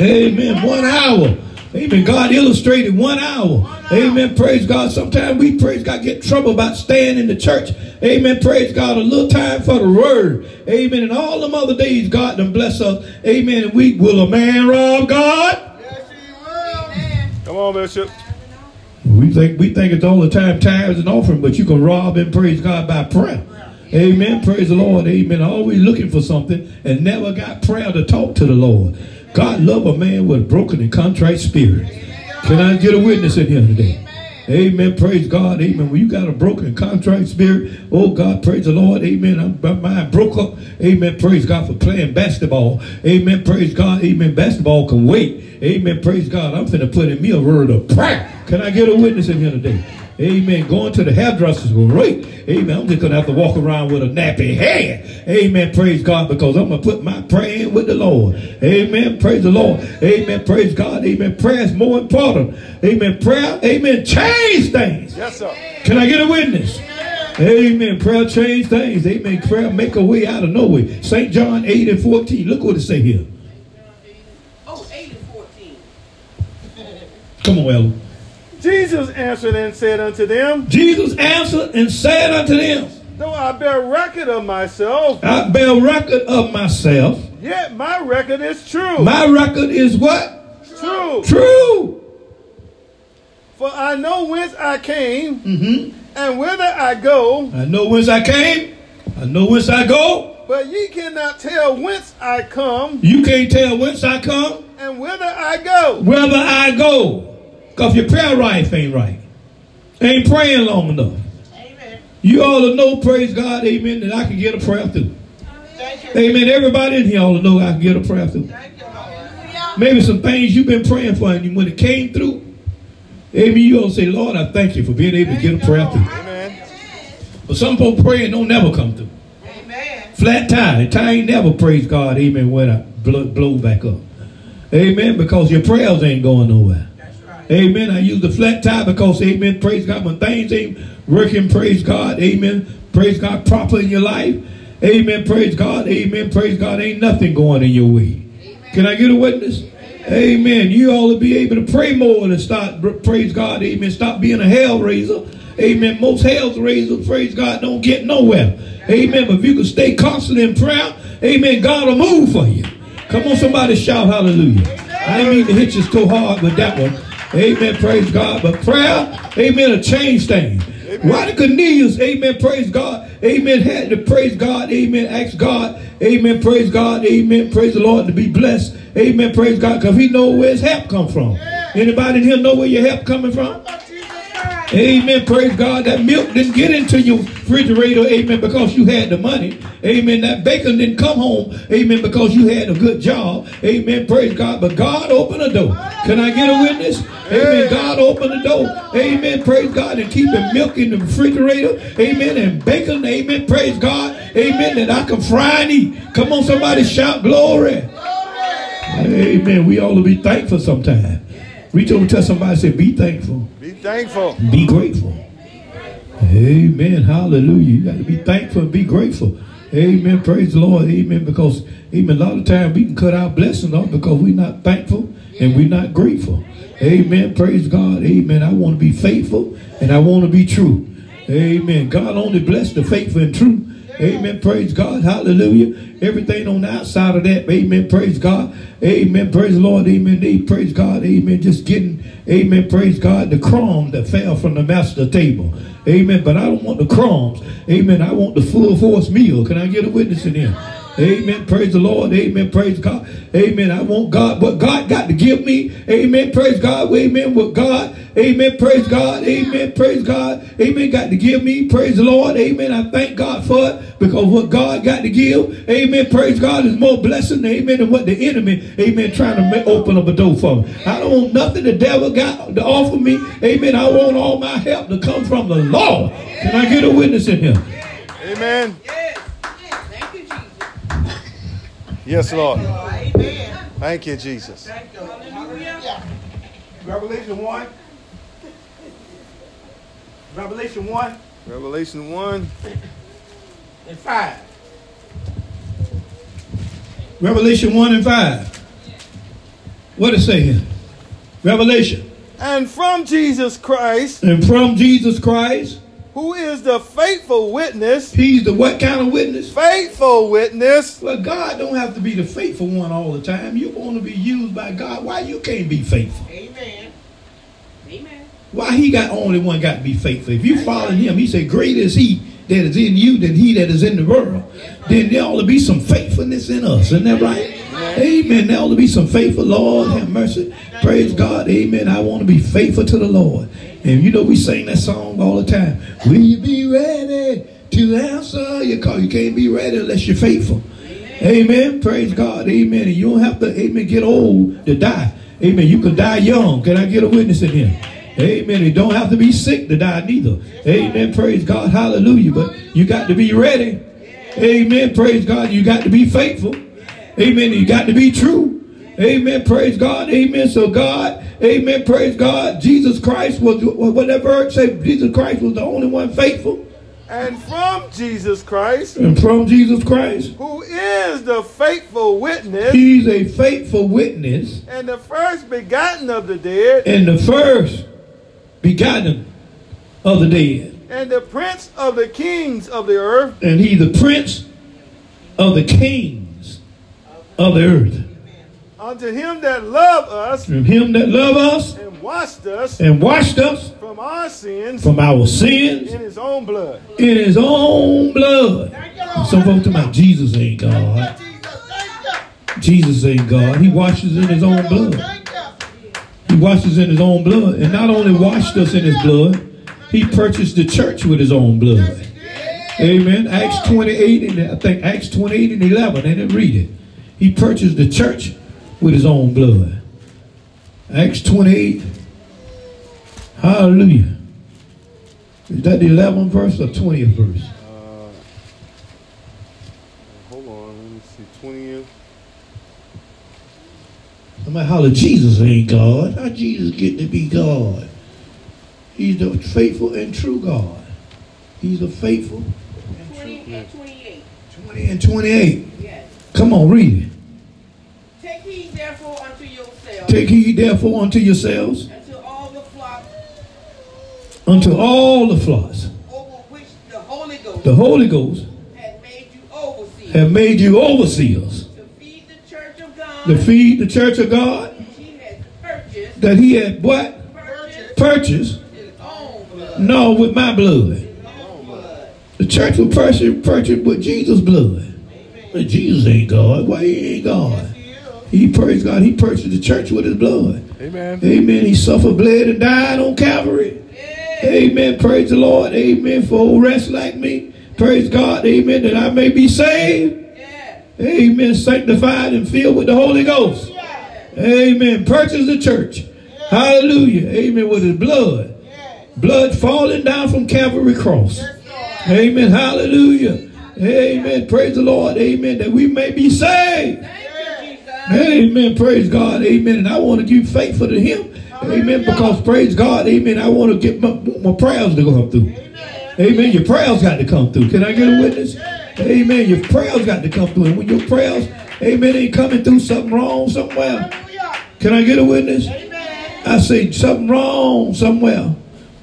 Amen. 1 hour. Amen. God illustrated 1 hour. Amen. Praise God. Sometimes we, praise God, get trouble about staying in the church. Amen. Praise God. A little time for the word. Amen. And all them other days, God done bless us. Amen. And we, will a man rob God? Yes, he will. Amen. Come on, Bishop. We think it's all the time tithes and offering, but you can rob and praise God by prayer. Amen. Praise the Lord. Amen. Always looking for something and never got prayer to talk to the Lord. God love a man with a broken and contrite spirit. Can I get a witness in here today? Amen. Praise God. Amen. When you got a broken and contrite spirit, oh God, praise the Lord. Amen. My mind broke up. Amen. Praise God for playing basketball. Amen. Praise God. Amen. Basketball can wait. Amen. Praise God. I'm finna put in me a word of prayer. Can I get a witness in here today? Amen. Going to the hairdressers will wait. Amen. I'm just going to have to walk around with a nappy hair. Amen. Praise God, because I'm going to put my prayer in with the Lord. Amen. Praise the Lord. Amen. Praise God. Amen. Prayer is more important. Amen. Prayer, amen, change things. Yes, sir. Can I get a witness? Amen. Prayer change things. Amen. Prayer make a way out of no way. St. John 8:14. Look what it say here. Oh, 8:14. Come on, Ellen. Jesus answered and said unto them. Jesus answered and said unto them. Though I bear record of myself. I bear record of myself. Yet my record is true. My record is what? True. True. For I know whence I came. Mm-hmm. And whither I go. I know whence I came. I know whence I go. But ye cannot tell whence I come. You can't tell whence I come. And whither I go. Whether I go. Because your prayer life ain't right. Ain't praying long enough. Amen. You all to know, praise God, amen, that I can get a prayer through. Amen. Amen. Everybody in here all to know I can get a prayer through. Maybe some things you've been praying for, and when it came through, amen, you all say, Lord, I thank you for being able to get a prayer through. Amen. But some folks pray and don't never come through. Amen. Flat tire. Tire ain't never, praise God, amen, when I blow back up. Amen. Because your prayers ain't going nowhere. Amen. I use the flat tire because, amen, praise God, when things ain't working, praise God, amen, praise God, proper in your life, amen, praise God, ain't nothing going in your way. Amen. Can I get a witness? Amen. Amen. You all will be able to pray more and start, praise God, amen, stop being a hell raiser. Amen. Most hell raisers, praise God, don't get nowhere. Amen. But if you can stay constant in prayer, amen, God will move for you. Come on, somebody shout hallelujah. I didn't mean to hit you so hard with that one. Amen, praise God. But prayer, amen, a change thing. Amen. Why did Cornelius, amen, praise God, amen, had to praise God, amen, ask God, amen, praise the Lord, to be blessed, amen, praise God, because he know where his help come from. Yeah. Anybody in here know where your help coming from? Yeah. Amen, praise God, that milk didn't get into your refrigerator, amen, because you had the money. Amen, that bacon didn't come home, amen, because you had a good job. Amen, praise God, but God opened a door. Can I get a witness? Amen. God open the door. Amen. Praise God. And keep the milk in the refrigerator. Amen. And bacon. Amen. Praise God. Amen. That I can fry and eat. Come on, somebody shout glory. Amen. We ought to be thankful sometime. Reach over and tell somebody, say, be thankful. Be thankful. Be grateful. Amen. Hallelujah. You got to be thankful and be grateful. Amen. Praise the Lord. Amen. Because, amen, a lot of times we can cut our blessings off because we're not thankful and we're not grateful. Amen. Praise God. Amen. I want to be faithful and I want to be true. Amen. God only bless the faithful and true. Amen. Praise God. Hallelujah. Everything on the outside of that. Amen. Praise God. Amen. Praise the Lord. Amen. They praise God. Amen. Just getting, amen. Praise God. The crumb that fell from the master table. Amen. But I don't want the crumbs. Amen. I want the full force meal. Can I get a witness in there? Amen. Praise the Lord. Amen. Praise God. Amen. I want God. What God got to give me. Amen. Praise God. Amen. What God. Amen. Praise God. Amen. Praise God. Amen. Got to give me. Praise the Lord. Amen. I thank God for it. Because what God got to give. Amen. Praise God is more blessing. Amen. Than what the enemy. Amen. Trying to open up a door for me. I don't want nothing the devil got to offer me. Amen. I want all my help to come from the Lord. Can I get a witness in here? Amen. Yes. Yes. Thank you. Yes, Lord. Amen. Thank you, Jesus. Thank you. Hallelujah. Revelation 1. And 5. Revelation 1 and 5. What it say here? Revelation. And from Jesus Christ. Who is the faithful witness. He's the what kind of witness? Faithful witness. Well, God don't have to be the faithful one all the time. You want to be used by God. Why you can't be faithful? Amen. Amen. Why he got only one got to be faithful? If you follow him, he said, greater is he that is in you than he that is in the world. Then there ought to be some faithfulness in us. Isn't that right? Amen. There ought to be some faithful. Lord, have mercy. Praise God. Amen. I want to be faithful to the Lord. And you know, we sing that song all the time. Will you be ready to answer your call? You can't be ready unless you're faithful. Amen. Praise God. Amen. And you don't have to, amen, get old to die. Amen. You can die young. Can I get a witness in here? Amen. You don't have to be sick to die neither. Amen. Praise God. Hallelujah. But you got to be ready. Amen. Praise God. You got to be faithful. Amen. You got to be true. Amen. Praise God. Amen. So God, amen. Praise God. Jesus Christ was, whatever say, Jesus Christ was the only one faithful. And from Jesus Christ. Who is the faithful witness. He's a faithful witness. And the first begotten of the dead. And the prince of the kings of the earth. And he's the prince of the kings of the earth. Unto him that loved us. And washed us. From our sins. In his own blood. Some folks talking about Jesus ain't God. Jesus ain't God. He washes in his own blood. He washed us in his own blood. And not only washed us in his blood, he purchased the church with his own blood. Amen. Acts 28 and 11. I didn't read it. He purchased the church with his own blood. Acts 28. Hallelujah. Is that the 11th verse or 20th verse? Hold on. Let me see. 20th. Somebody holler, Jesus ain't God. How Jesus get to be God? He's the faithful and true God. He's the faithful and 20 true and 28. 20 and 28. Yes. Come on, read it. Take heed therefore unto yourselves. Unto all the flocks. Over which the Holy Ghost have made you overseers. To feed the church of God that he had what? Purchased. No, with my blood. The church was purchased with Jesus' blood. But Jesus ain't God. Why he ain't God? He praised God. He purchased the church with his blood. Amen. Amen. He suffered, bled, and died on Calvary. Amen. Praise the Lord. Amen. For old rats like me. Praise God. Amen. That I may be saved. Amen. Sanctified and filled with the Holy Ghost. Yeah. Amen. Purchased the church. Yeah. Hallelujah. Amen. With his blood. Yeah. Blood falling down from Calvary cross. Yeah. Amen. Hallelujah. Yeah. Amen. Praise the Lord. Amen. That we may be saved. Yeah. Amen. Praise God. Amen. And I want to give faithful to him. Hallelujah. Amen. Because praise God. Amen. I want to get my prayers to go up through. Amen. Amen. Your prayers got to come through. Can I get a witness? Yeah. Amen. Your prayers got to come through. And when your prayers, amen, ain't coming through, something wrong somewhere. Can I get a witness? Amen. I say something wrong somewhere.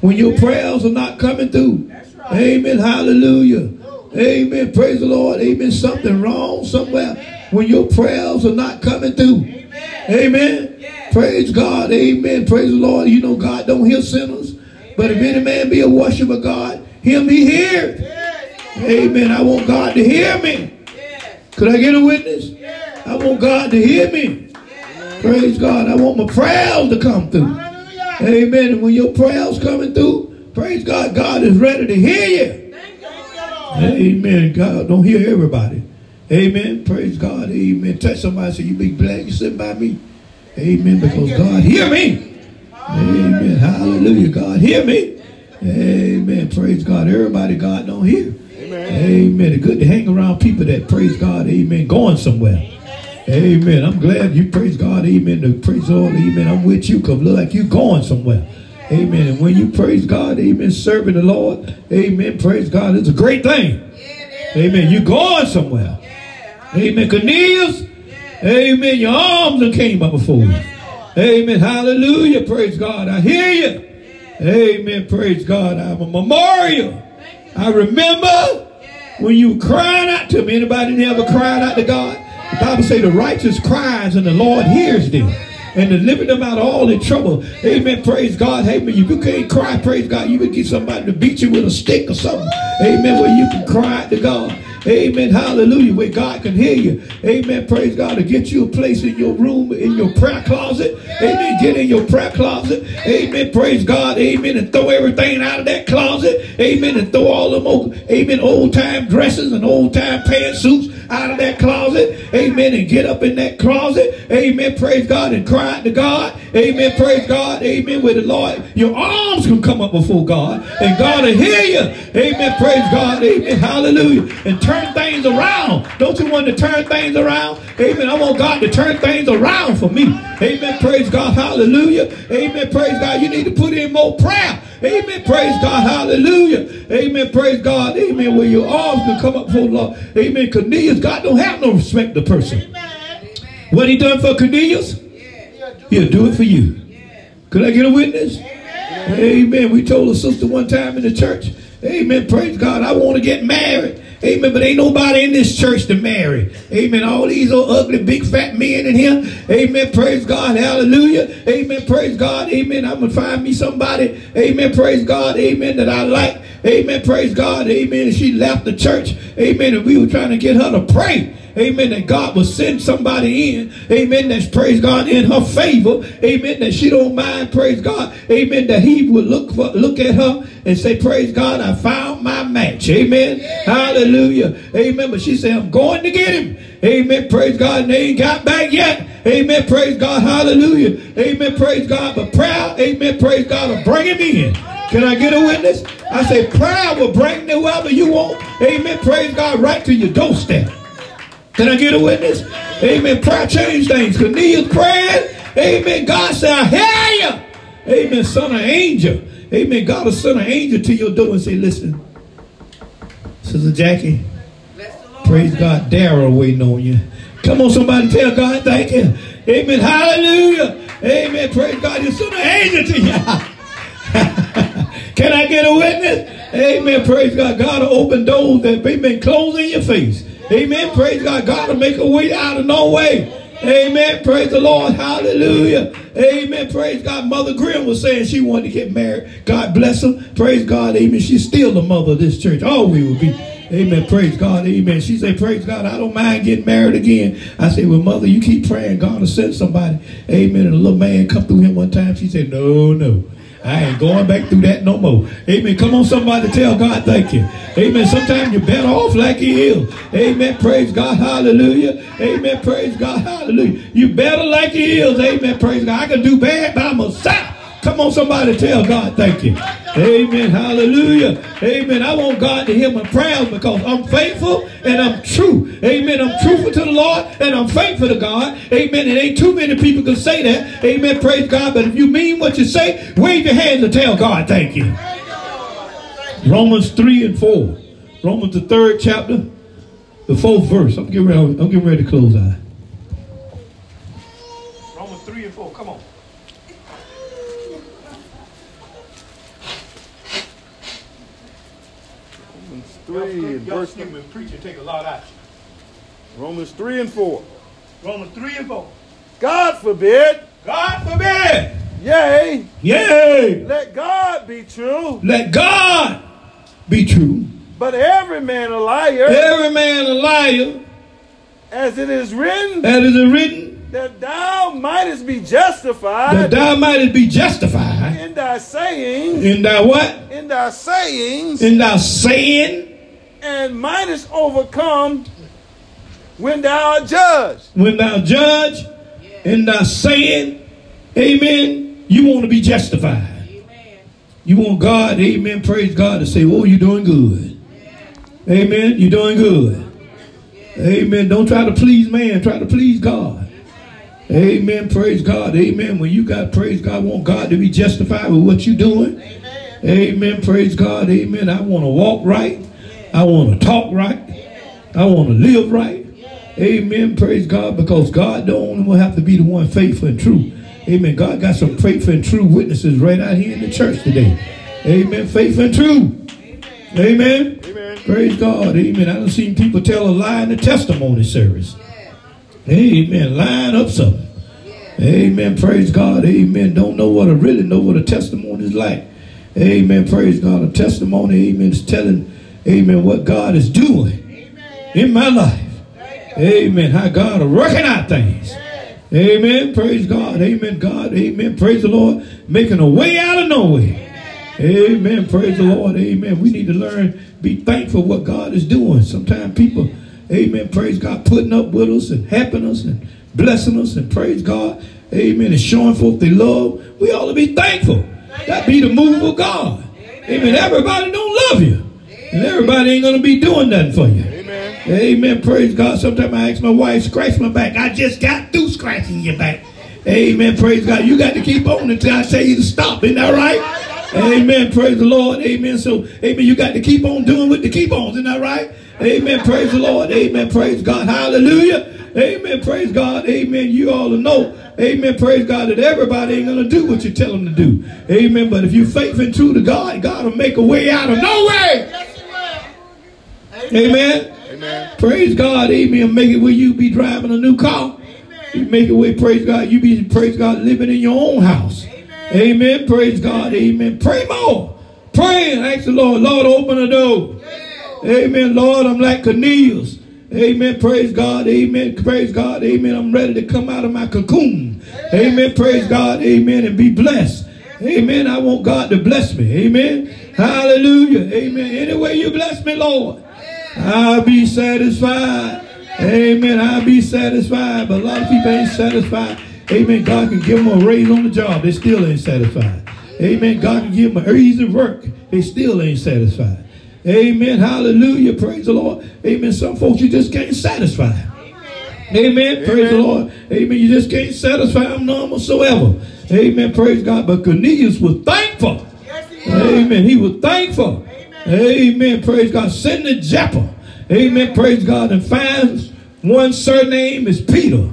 When your prayers are not coming through. Right. Amen. Hallelujah. Amen. Praise the Lord. Amen. Something wrong somewhere. Amen. When your prayers are not coming through. Amen. Amen. Yeah. Praise God. Amen. Praise the Lord. You know God don't hear sinners. Amen. But if any man be a worshiper of God, him he hears. Yeah. Amen. I want God to hear me. Yes. Could I get a witness? Yes. I want God to hear me. Yes. Praise God. I want my prayers to come through. Hallelujah. Amen. And when your prayers coming through, praise God, God is ready to hear you. Thank God. Amen. God don't hear everybody. Amen. Praise God. Amen. Touch somebody and say, you be glad you sit by me. Amen. Because God hear me. Hallelujah. Amen. Hallelujah. God hear me. Amen. Praise God. Everybody God don't hear. Amen. It's good to hang around people that praise God. Amen. Going somewhere. Amen. I'm glad you praise God. Amen. Praise the Lord. Amen. I'm with you because look like you're going somewhere. Amen. And when you praise God, amen, serving the Lord, amen, praise God, it's a great thing. Amen. You're going somewhere. Amen. Cornelius, amen, your arms came up before you. Amen. Hallelujah. Praise God. I hear you. Amen. Praise God. I'm a memorial. I remember when you were crying out to me. Anybody never cried out to God? The Bible says the righteous cries and the Lord hears them and deliver them out of all their trouble. Amen. Praise God. Amen. If you can't cry, praise God, you can get somebody to beat you with a stick or something. Amen. Where you can cry to God. Amen. Hallelujah. Where God can hear you. Amen. Praise God. To get you a place in your room, in your prayer closet. Amen. Get in your prayer closet. Amen. Praise God. Amen. And throw everything out of that closet. Amen. And throw all them old, amen, old time dresses and old time pantsuits out of that closet. Amen. And get up in that closet. Amen. Praise God. And cry out to God. Amen. Praise God. Amen. With the Lord. Your arms can come up before God. And God will hear you. Amen. Praise God. Amen. Hallelujah. And turn things around. Don't you want to turn things around? Amen. I want God to turn things around for me. Amen. Praise God. Hallelujah. Amen. Praise God. You need to put in more prayer. Amen. Praise God. Hallelujah. Amen. Praise God. Amen. Where your arms can come up for the Lord. Amen. Cornelius, God don't have no respect to person. What he done for Cornelius, he'll do it for you. Could I get a witness? Amen. We told a sister one time in the church. Amen. Praise God. I want to get married. Amen. But ain't nobody in this church to marry. Amen. All these old ugly, big, fat men in here. Amen. Praise God. Hallelujah. Amen. Praise God. Amen. I'm going to find me somebody. Amen. Praise God. Amen. That I like. Amen. Praise God. Amen. And she left the church. Amen. And we were trying to get her to pray. Amen. That God will send somebody in. Amen. That's praise God in her favor. Amen. That she don't mind. Praise God. Amen. That he would look at her and say, praise God, I found my match. Amen. Hallelujah. Amen. But she said, I'm going to get him. Amen. Praise God. And they ain't got back yet. Amen. Praise God. Hallelujah. Amen. Praise God. But prayer, amen. Praise God. Will bring him in. Can I get a witness? I say prayer will bring whoever you want. Amen. Praise God. Right to your doorstep. Can I get a witness? Amen. Prayer changed things. Cornelius prayed. Amen. God said, I hear you. Amen. Son of angel. Amen. God will send an angel to your door and say, listen, Sister Jackie, praise God, Daryl waiting on you. Come on, somebody tell God, thank you. Amen. Hallelujah. Amen. Praise God, he'll send an angel to you. Can I get a witness? Amen. Praise God. God will open doors that they've been closed in your face. Amen. Praise God. God will make a way out of no way. Amen. Praise the Lord. Hallelujah. Amen. Praise God. Mother Grimm was saying she wanted to get married. God bless her. Praise God. Amen. She's still the mother of this church. Oh, we will be. Amen. Praise God. Amen. She said, praise God, I don't mind getting married again. I said, well, mother, you keep praying. God will send somebody. Amen. And a little man come through him one time. She said, no. I ain't going back through that no more. Amen. Come on, somebody tell God thank you. Amen. Sometimes you're better off like you ill. Amen. Praise God. Hallelujah. Amen. Praise God. Hallelujah. You better like you ill. Amen. Praise God. I can do bad by myself. Come on, somebody tell God thank you. Amen. Hallelujah. Amen. I want God to hear my prayers because I'm faithful and I'm true. Amen. I'm truthful to the Lord and I'm faithful to God. Amen. It ain't too many people can say that. Amen. Praise God. But if you mean what you say, wave your hands and tell God thank you. Romans 3 and 4. Romans the 3rd chapter, the 4th verse. I'm getting ready to close out. Romans 3 and 4. Come on. Y'all preaching take a lot out of you. Romans 3 and 4. Romans 3 and 4. God forbid. God forbid. Yea. Yea. Let God be true. Let God be true. But every man a liar. Every man a liar. As it is written. As it is written. That thou mightest be justified. That thou mightest be justified. In thy sayings. In thy what? In thy sayings. In thy saying. And mightest overcome when thou art judged. When thou judge and thou saying, amen, you want to be justified. Amen. You want God, amen, praise God, to say, oh, you're doing good. Yeah. Amen, you're doing good. Yeah. Amen. Don't try to please man. Try to please God. Amen. Praise God. Amen. When you got praise God, want God to be justified with what you're doing. Amen. Amen. Praise God. Amen. I want to walk right. I want to talk right. I want to live right. Amen. Praise God. Because God the only one have to be the one faithful and true. Amen. God got some faithful and true witnesses right out here in the church today. Amen. Faithful and true. Amen. Amen. Praise God. Amen. I done seen people tell a lie in the testimony service. Amen. Line up something. Amen. Praise God. Amen. Don't know what I really know what a testimony is like. Amen. Praise God. A testimony, amen, is telling, amen, what God is doing in my life. Amen. How God are working out things. Amen. Praise God. Amen. God. Amen. Praise the Lord. Making a way out of nowhere. Amen. Praise the Lord. Amen. We need to learn, be thankful what God is doing. Sometimes people, amen, praise God, putting up with us and helping us and blessing us and praise God. Amen. And showing forth their love. We ought to be thankful. That be the move of God. Amen. Everybody don't love you. And everybody ain't going to be doing nothing for you. Amen. Amen. Praise God. Sometimes I ask my wife, scratch my back. I just got through scratching your back. Amen. Praise God. You got to keep on until I say you to stop. Isn't that right? Amen. Praise the Lord. Amen. So, amen, you got to keep on doing with the keep-ons. Isn't that right? Amen. Praise the Lord. Amen. Praise God. Hallelujah. Amen. Praise God. Amen. You all know. Amen. Praise God that everybody ain't going to do what you tell them to do. Amen. But if you're faithful and true to God, God will make a way out of no way. Amen. Amen. Praise God. Amen. Make it where you be driving a new car. You make it where, praise God, you be, praise God, living in your own house. Amen. Praise God. Amen. Pray more. Pray and ask the Lord. Lord, open the door. Amen. Lord, I'm like Cornelius. Amen. Praise God. Amen. Praise God. Amen. I'm ready to come out of my cocoon. Amen. Praise God. Amen. And be blessed. Amen. I want God to bless me. Amen. Hallelujah. Amen. Any way you bless me, Lord, I'll be satisfied. Amen. I'll be satisfied. But a lot of people ain't satisfied. Amen. God can give them a raise on the job. They still ain't satisfied. Amen. God can give them an easy work. They still ain't satisfied. Amen. Hallelujah. Praise the Lord. Amen. Some folks you just can't satisfy. Amen. Amen. Praise the Lord. Amen. You just can't satisfy them none whatsoever. Amen. Praise God. But Cornelius was thankful. Yes, he was. Amen. He was thankful. Amen. Amen. Praise God. Send to Joppa. Amen. Praise God. And finds one surname is Peter.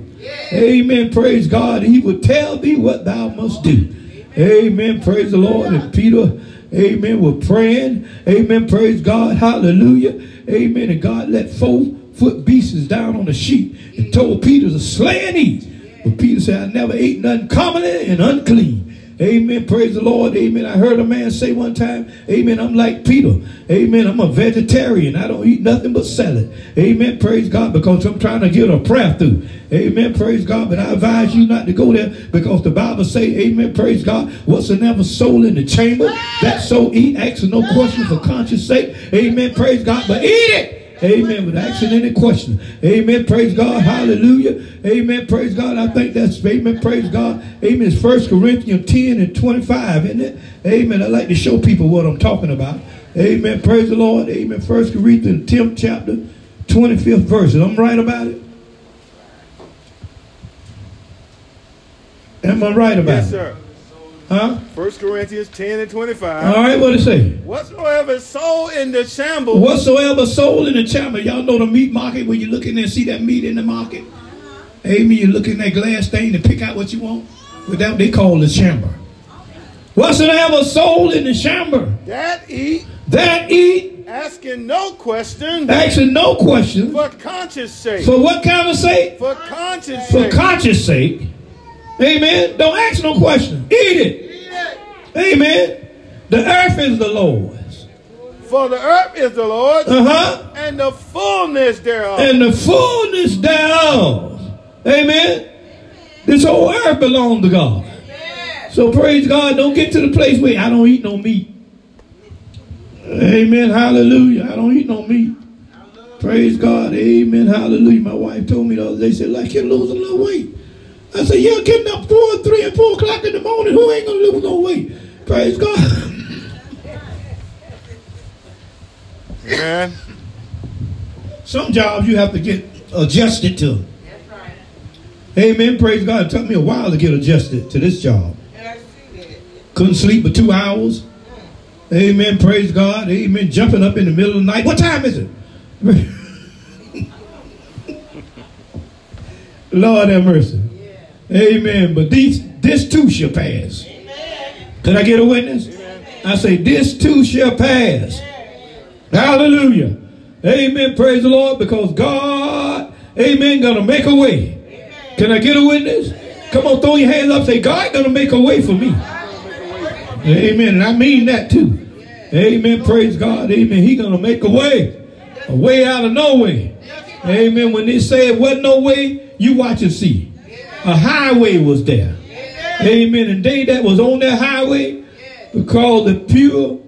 Amen. Praise God. He will tell thee what thou must do. Amen. Praise the Lord. And Peter, amen, was praying. Amen. Praise God. Hallelujah. Amen. And God let 4-foot beasts down on the sheep and told Peter to slay and eat. But Peter said, I never ate nothing commonly and unclean. Amen. Praise the Lord. Amen. I heard a man say one time, amen, I'm like Peter. Amen. I'm a vegetarian. I don't eat nothing but salad. Amen. Praise God. Because I'm trying to get a prayer through. Amen. Praise God. But I advise you not to go there because the Bible say, amen. Praise God. Whatsoever soul in the chamber, that soul eat. Ask no question for conscience sake. Amen. Praise God. But eat it. Amen. With asking any question. Amen. Praise God. Hallelujah. Amen. Praise God. I think that's, amen. Praise God. Amen. It's 1 Corinthians 10:25, isn't it? Amen. I like to show people what I'm talking about. Amen. Praise the Lord. Amen. 1 Corinthians 10:25. Am I right about it? Am I right about it? Yes, sir. Huh? 1 Corinthians 10:25. All right, what it say? Whatsoever soul in the chamber. Whatsoever soul in the chamber. Y'all know the meat market when you look in there and see that meat in the market. Amen. You look in that glass thing to pick out what you want. Without they call the chamber. Whatsoever soul in the chamber. That eat. Asking no question. Asking no question. For conscience sake. For what kind of sake? For conscience sake. For conscience sake. Amen. Don't ask no question. Eat it. Amen. The earth is the Lord's. For the earth is the Lord's. And the fullness thereof. Amen. This whole earth belongs to God. Amen. So praise God. Don't get to the place where I don't eat no meat. Amen. Hallelujah. I don't eat no meat. Praise God. Amen. Hallelujah. My wife told me the other day, she said, like, you're losing a little weight. I said, yeah, getting up 3 and 4 o'clock in the morning. Who ain't going to lose no weight? Praise God. Amen. Some jobs you have to get adjusted to. That's right. Amen. Praise God. It took me a while to get adjusted to this job. Couldn't sleep for 2 hours. Amen. Praise God. Amen. Jumping up in the middle of the night. What time is it? Lord have mercy. Yeah. Amen. But this too shall pass. Amen. Can I get a witness? Amen. I say this too shall pass. Amen. Hallelujah. Amen. Praise the Lord. Because God, amen, gonna make a way. Amen. Can I get a witness? Amen. Come on, throw your hands up. Say, God gonna make a way for me. Amen. And I mean that too. Amen. Praise God. Amen. He's going to make a way. A way out of no way. Amen. When they said wasn't no way, you watch and see. A highway was there. Amen. And they that was on that highway were called the pure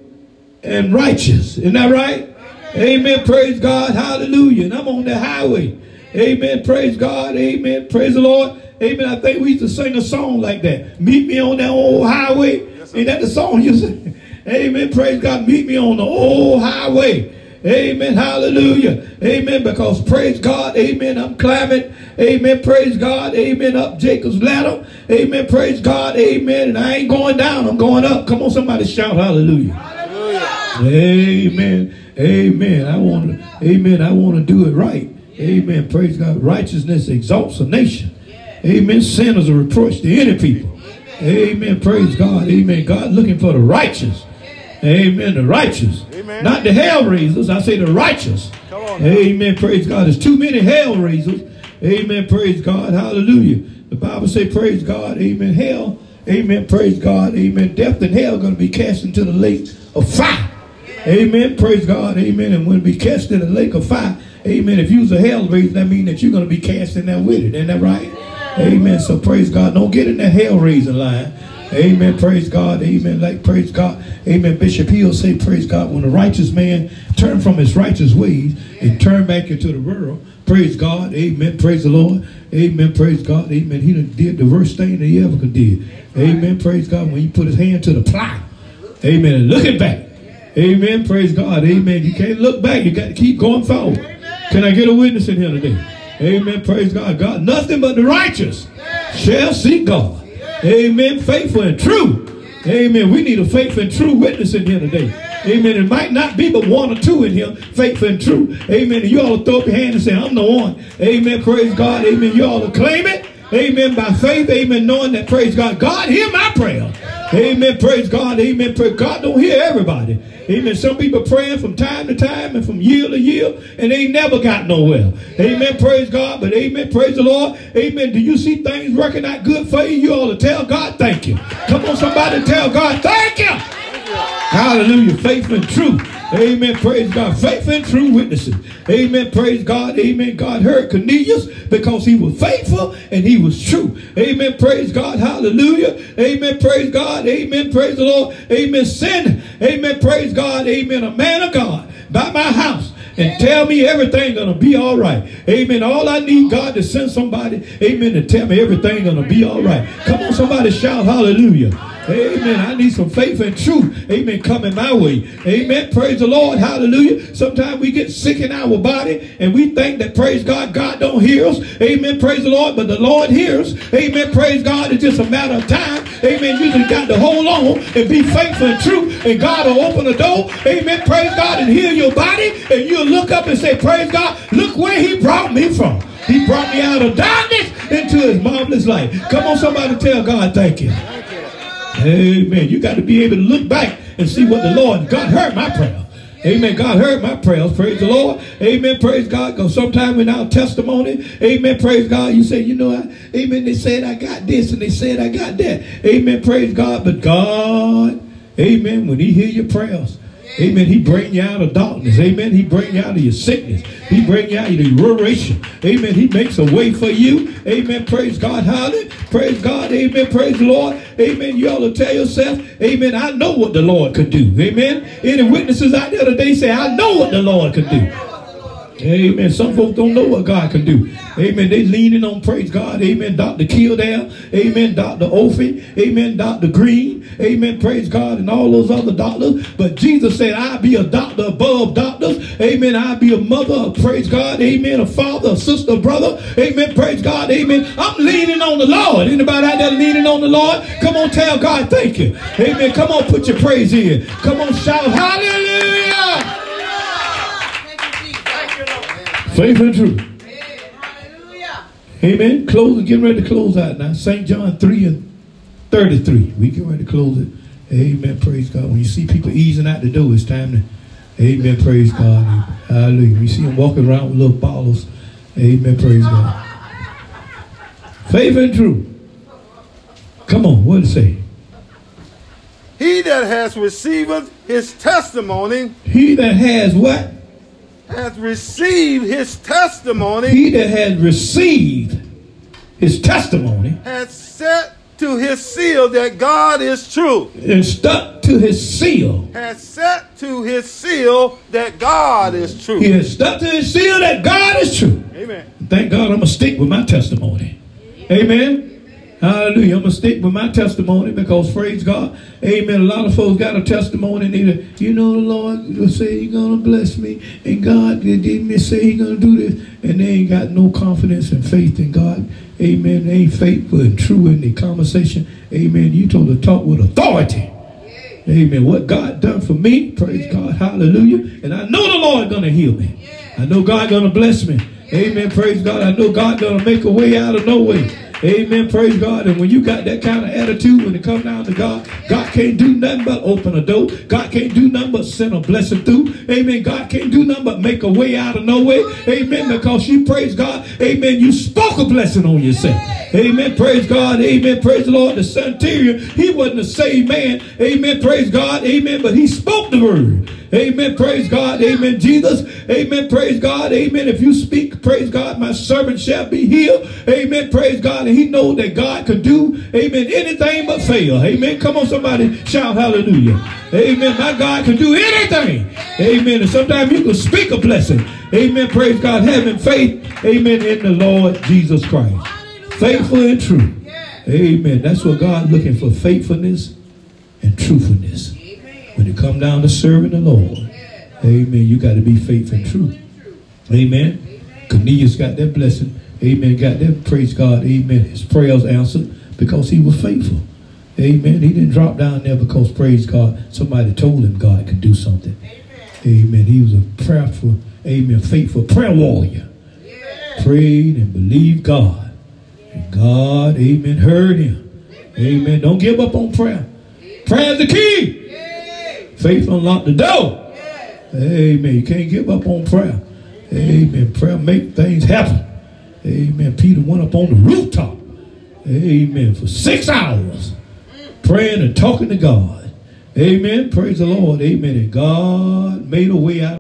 and righteous. Isn't that right? Amen. Praise God. Hallelujah. And I'm on that highway. Amen. Praise God. Amen. Praise the Lord. Amen. I think we used to sing a song like that. Meet me on that old highway. Ain't that the song you sing? Amen. Praise God. Meet me on the old highway. Amen. Hallelujah. Amen. Because praise God. Amen. I'm climbing. Amen. Praise God. Amen. Up Jacob's Ladder. Amen. Praise God. Amen. And I ain't going down. I'm going up. Come on, somebody shout hallelujah. Hallelujah. Amen. Amen. I want to do it right. Amen. Praise God. Righteousness exalts a nation. Amen. Sin is a reproach to any people. Amen. Praise God. Amen. God looking for the righteous. Amen. The righteous. Amen. Not the hellraisers. I say the righteous. Come on, amen. Praise God. There's too many hellraisers. Amen. Praise God. Hallelujah. The Bible says, praise God. Amen. Hell. Amen. Praise God. Amen. Death and hell are going to be cast into the lake of fire. Amen. Praise God. Amen. And when we cast in the lake of fire, amen. If you was a hellraiser, that means that you're going to be cast in there with it. Isn't that right? Amen. So praise God. Don't get in that hell raising line. Amen. Praise God. Amen. Like praise God. Amen. Bishop Hill say praise God. When a righteous man turn from his righteous ways and turn back into the world. Praise God. Amen. Praise the Lord. Amen. Praise God. Amen. He done did the worst thing that he ever could did. Amen. Praise God. When he put his hand to the plow. Amen. And looking back. Amen. Praise God. Amen. You can't look back. You got to keep going forward. Can I get a witness in here today? Amen. Praise God. God, nothing but the righteous shall see God. Amen. Faithful and true. Amen. We need a faithful and true witness in here today. Amen. It might not be but one or two in here, faithful and true. Amen. And you all throw up your hand and say, I'm the one. Amen. Praise God. Amen. You all claim it. Amen. By faith. Amen. Knowing that, praise God. God, hear my prayer. Amen. Praise God. Amen. Praise God don't hear everybody. Amen. Some people praying from time to time and from year to year and they never got nowhere. Amen. Praise God. But amen. Praise the Lord. Amen. Do you see things working out good for you? You ought to tell God thank you. Come on, somebody tell God thank you. Hallelujah. Faithful and true. Amen. Praise God. Faithful and true witnesses. Amen. Praise God. Amen. God heard Cornelius because he was faithful and he was true. Amen. Praise God. Hallelujah. Amen. Praise God. Amen. Praise the Lord. Amen. Send. Amen. Praise God. Amen. A man of God by my house and tell me everything gonna be all right. Amen. All I need God to send somebody. Amen. To tell me everything gonna be all right. Come on, somebody shout hallelujah. Amen. I need some faith and truth. Amen. Coming my way. Amen. Praise the Lord. Hallelujah. Sometimes we get sick in our body and we think that, praise God, God don't hear us. Amen. Praise the Lord. But the Lord hears. Amen. Praise God. It's just a matter of time. Amen. You just got to hold on and be faithful and true. And God will open the door. Amen. Praise God and heal your body. And you'll look up and say, praise God, look where he brought me from. He brought me out of darkness into his marvelous light. Come on, somebody tell God thank you. Amen. You got to be able to look back and see what the Lord, God heard my prayer. Amen. God heard my prayers. Praise the Lord. Amen. Praise God. Because sometimes in our testimony, amen. Praise God. You say, you know, amen. They said I got this and they said I got that. Amen. Praise God. But God, amen. When he hear your prayers. Amen. He bring you out of darkness. Amen. He bring you out of your sickness. He bring you out of your deterioration. Amen. He makes a way for you. Amen. Praise God. Hallelujah. Praise God. Amen. Praise the Lord. Amen. You ought to tell yourself, amen, I know what the Lord could do. Amen. Any witnesses out there today say, I know what the Lord could do. Amen. Some folks don't know what God can do. Amen. They leaning on praise God. Amen. Dr. Kildare. Amen. Dr. Ophi. Amen. Dr. Green. Amen. Praise God. And all those other doctors. But Jesus said, I be a doctor above doctors. Amen. I be a mother. Praise God. Amen. A father, a sister, a brother. Amen. Praise God. Amen. I'm leaning on the Lord. Anybody out there leaning on the Lord? Come on, tell God thank you. Amen. Come on, put your praise in. Come on, shout hallelujah. Faith and truth. Hallelujah. Amen. Close. Getting ready to close out now. St. John 3:33. We get ready to close it. Amen. Praise God. When you see people easing out the door, it's time to. Amen. Praise God. Hallelujah. We see them walking around with little bottles. Amen. Praise God. Faith and truth. Come on. What it say? He that has received his testimony. He that has what? Has received his testimony. He that has received his testimony has set to his seal that God is true. And stuck to his seal. Has set to his seal that God is true. He has stuck to his seal that God is true. Amen. Thank God I'm going to stick with my testimony. Amen. Amen. Hallelujah. I'm going to stick with my testimony because, praise God, amen, a lot of folks got a testimony and either, you know, the Lord will say he's going to bless me and God didn't say he's going to do this and they ain't got no confidence and faith in God. Amen. They ain't faithful and true in the conversation. Amen. You told to talk with authority. Yeah. Amen. What God done for me, praise God, hallelujah. And I know the Lord going to heal me. Yeah. I know God going to bless me. Yeah. Amen. Praise God. I know God going to make a way out of no way. Yeah. Amen. Praise God. And when you got that kind of attitude when it comes down to God, God can't do nothing but open a door. God can't do nothing but send a blessing through. Amen. God can't do nothing but make a way out of no way. Amen. Because you, praise God, amen, you spoke a blessing on yourself. Amen. Praise God. Amen. Praise the Lord. The centurion, he wasn't a saved man. Amen. Praise God. Amen. But he spoke the word. Amen. Praise God. Amen. Jesus. Amen. Praise God. Amen. If you speak, praise God, my servant shall be healed. Amen. Praise God. And he knows that God could do, amen, anything but fail. Amen. Come on, somebody shout hallelujah. Amen. My God can do anything. Amen. And sometimes you can speak a blessing. Amen. Praise God. Having faith. Amen. In the Lord Jesus Christ. Faithful and true. Amen. That's what God's looking for. Faithfulness and truthfulness. When you come down to serving the Lord, amen, you got to be faithful and true. Amen. Cornelius got that blessing. Amen. Got that, praise God. Amen. His prayers answered because he was faithful. Amen. He didn't drop down there because, praise God, somebody told him God could do something. Amen. He was a prayerful, amen, faithful prayer warrior. Prayed and believed God. And God, amen, heard him. Amen. Don't give up on prayer. Prayer is the key. Faith unlocked the door. Yeah. Amen. You can't give up on prayer. Amen. Prayer make things happen. Amen. Peter went up on the rooftop. Amen. For 6 hours. Praying and talking to God. Amen. Praise the Lord. Amen. And God made a way out.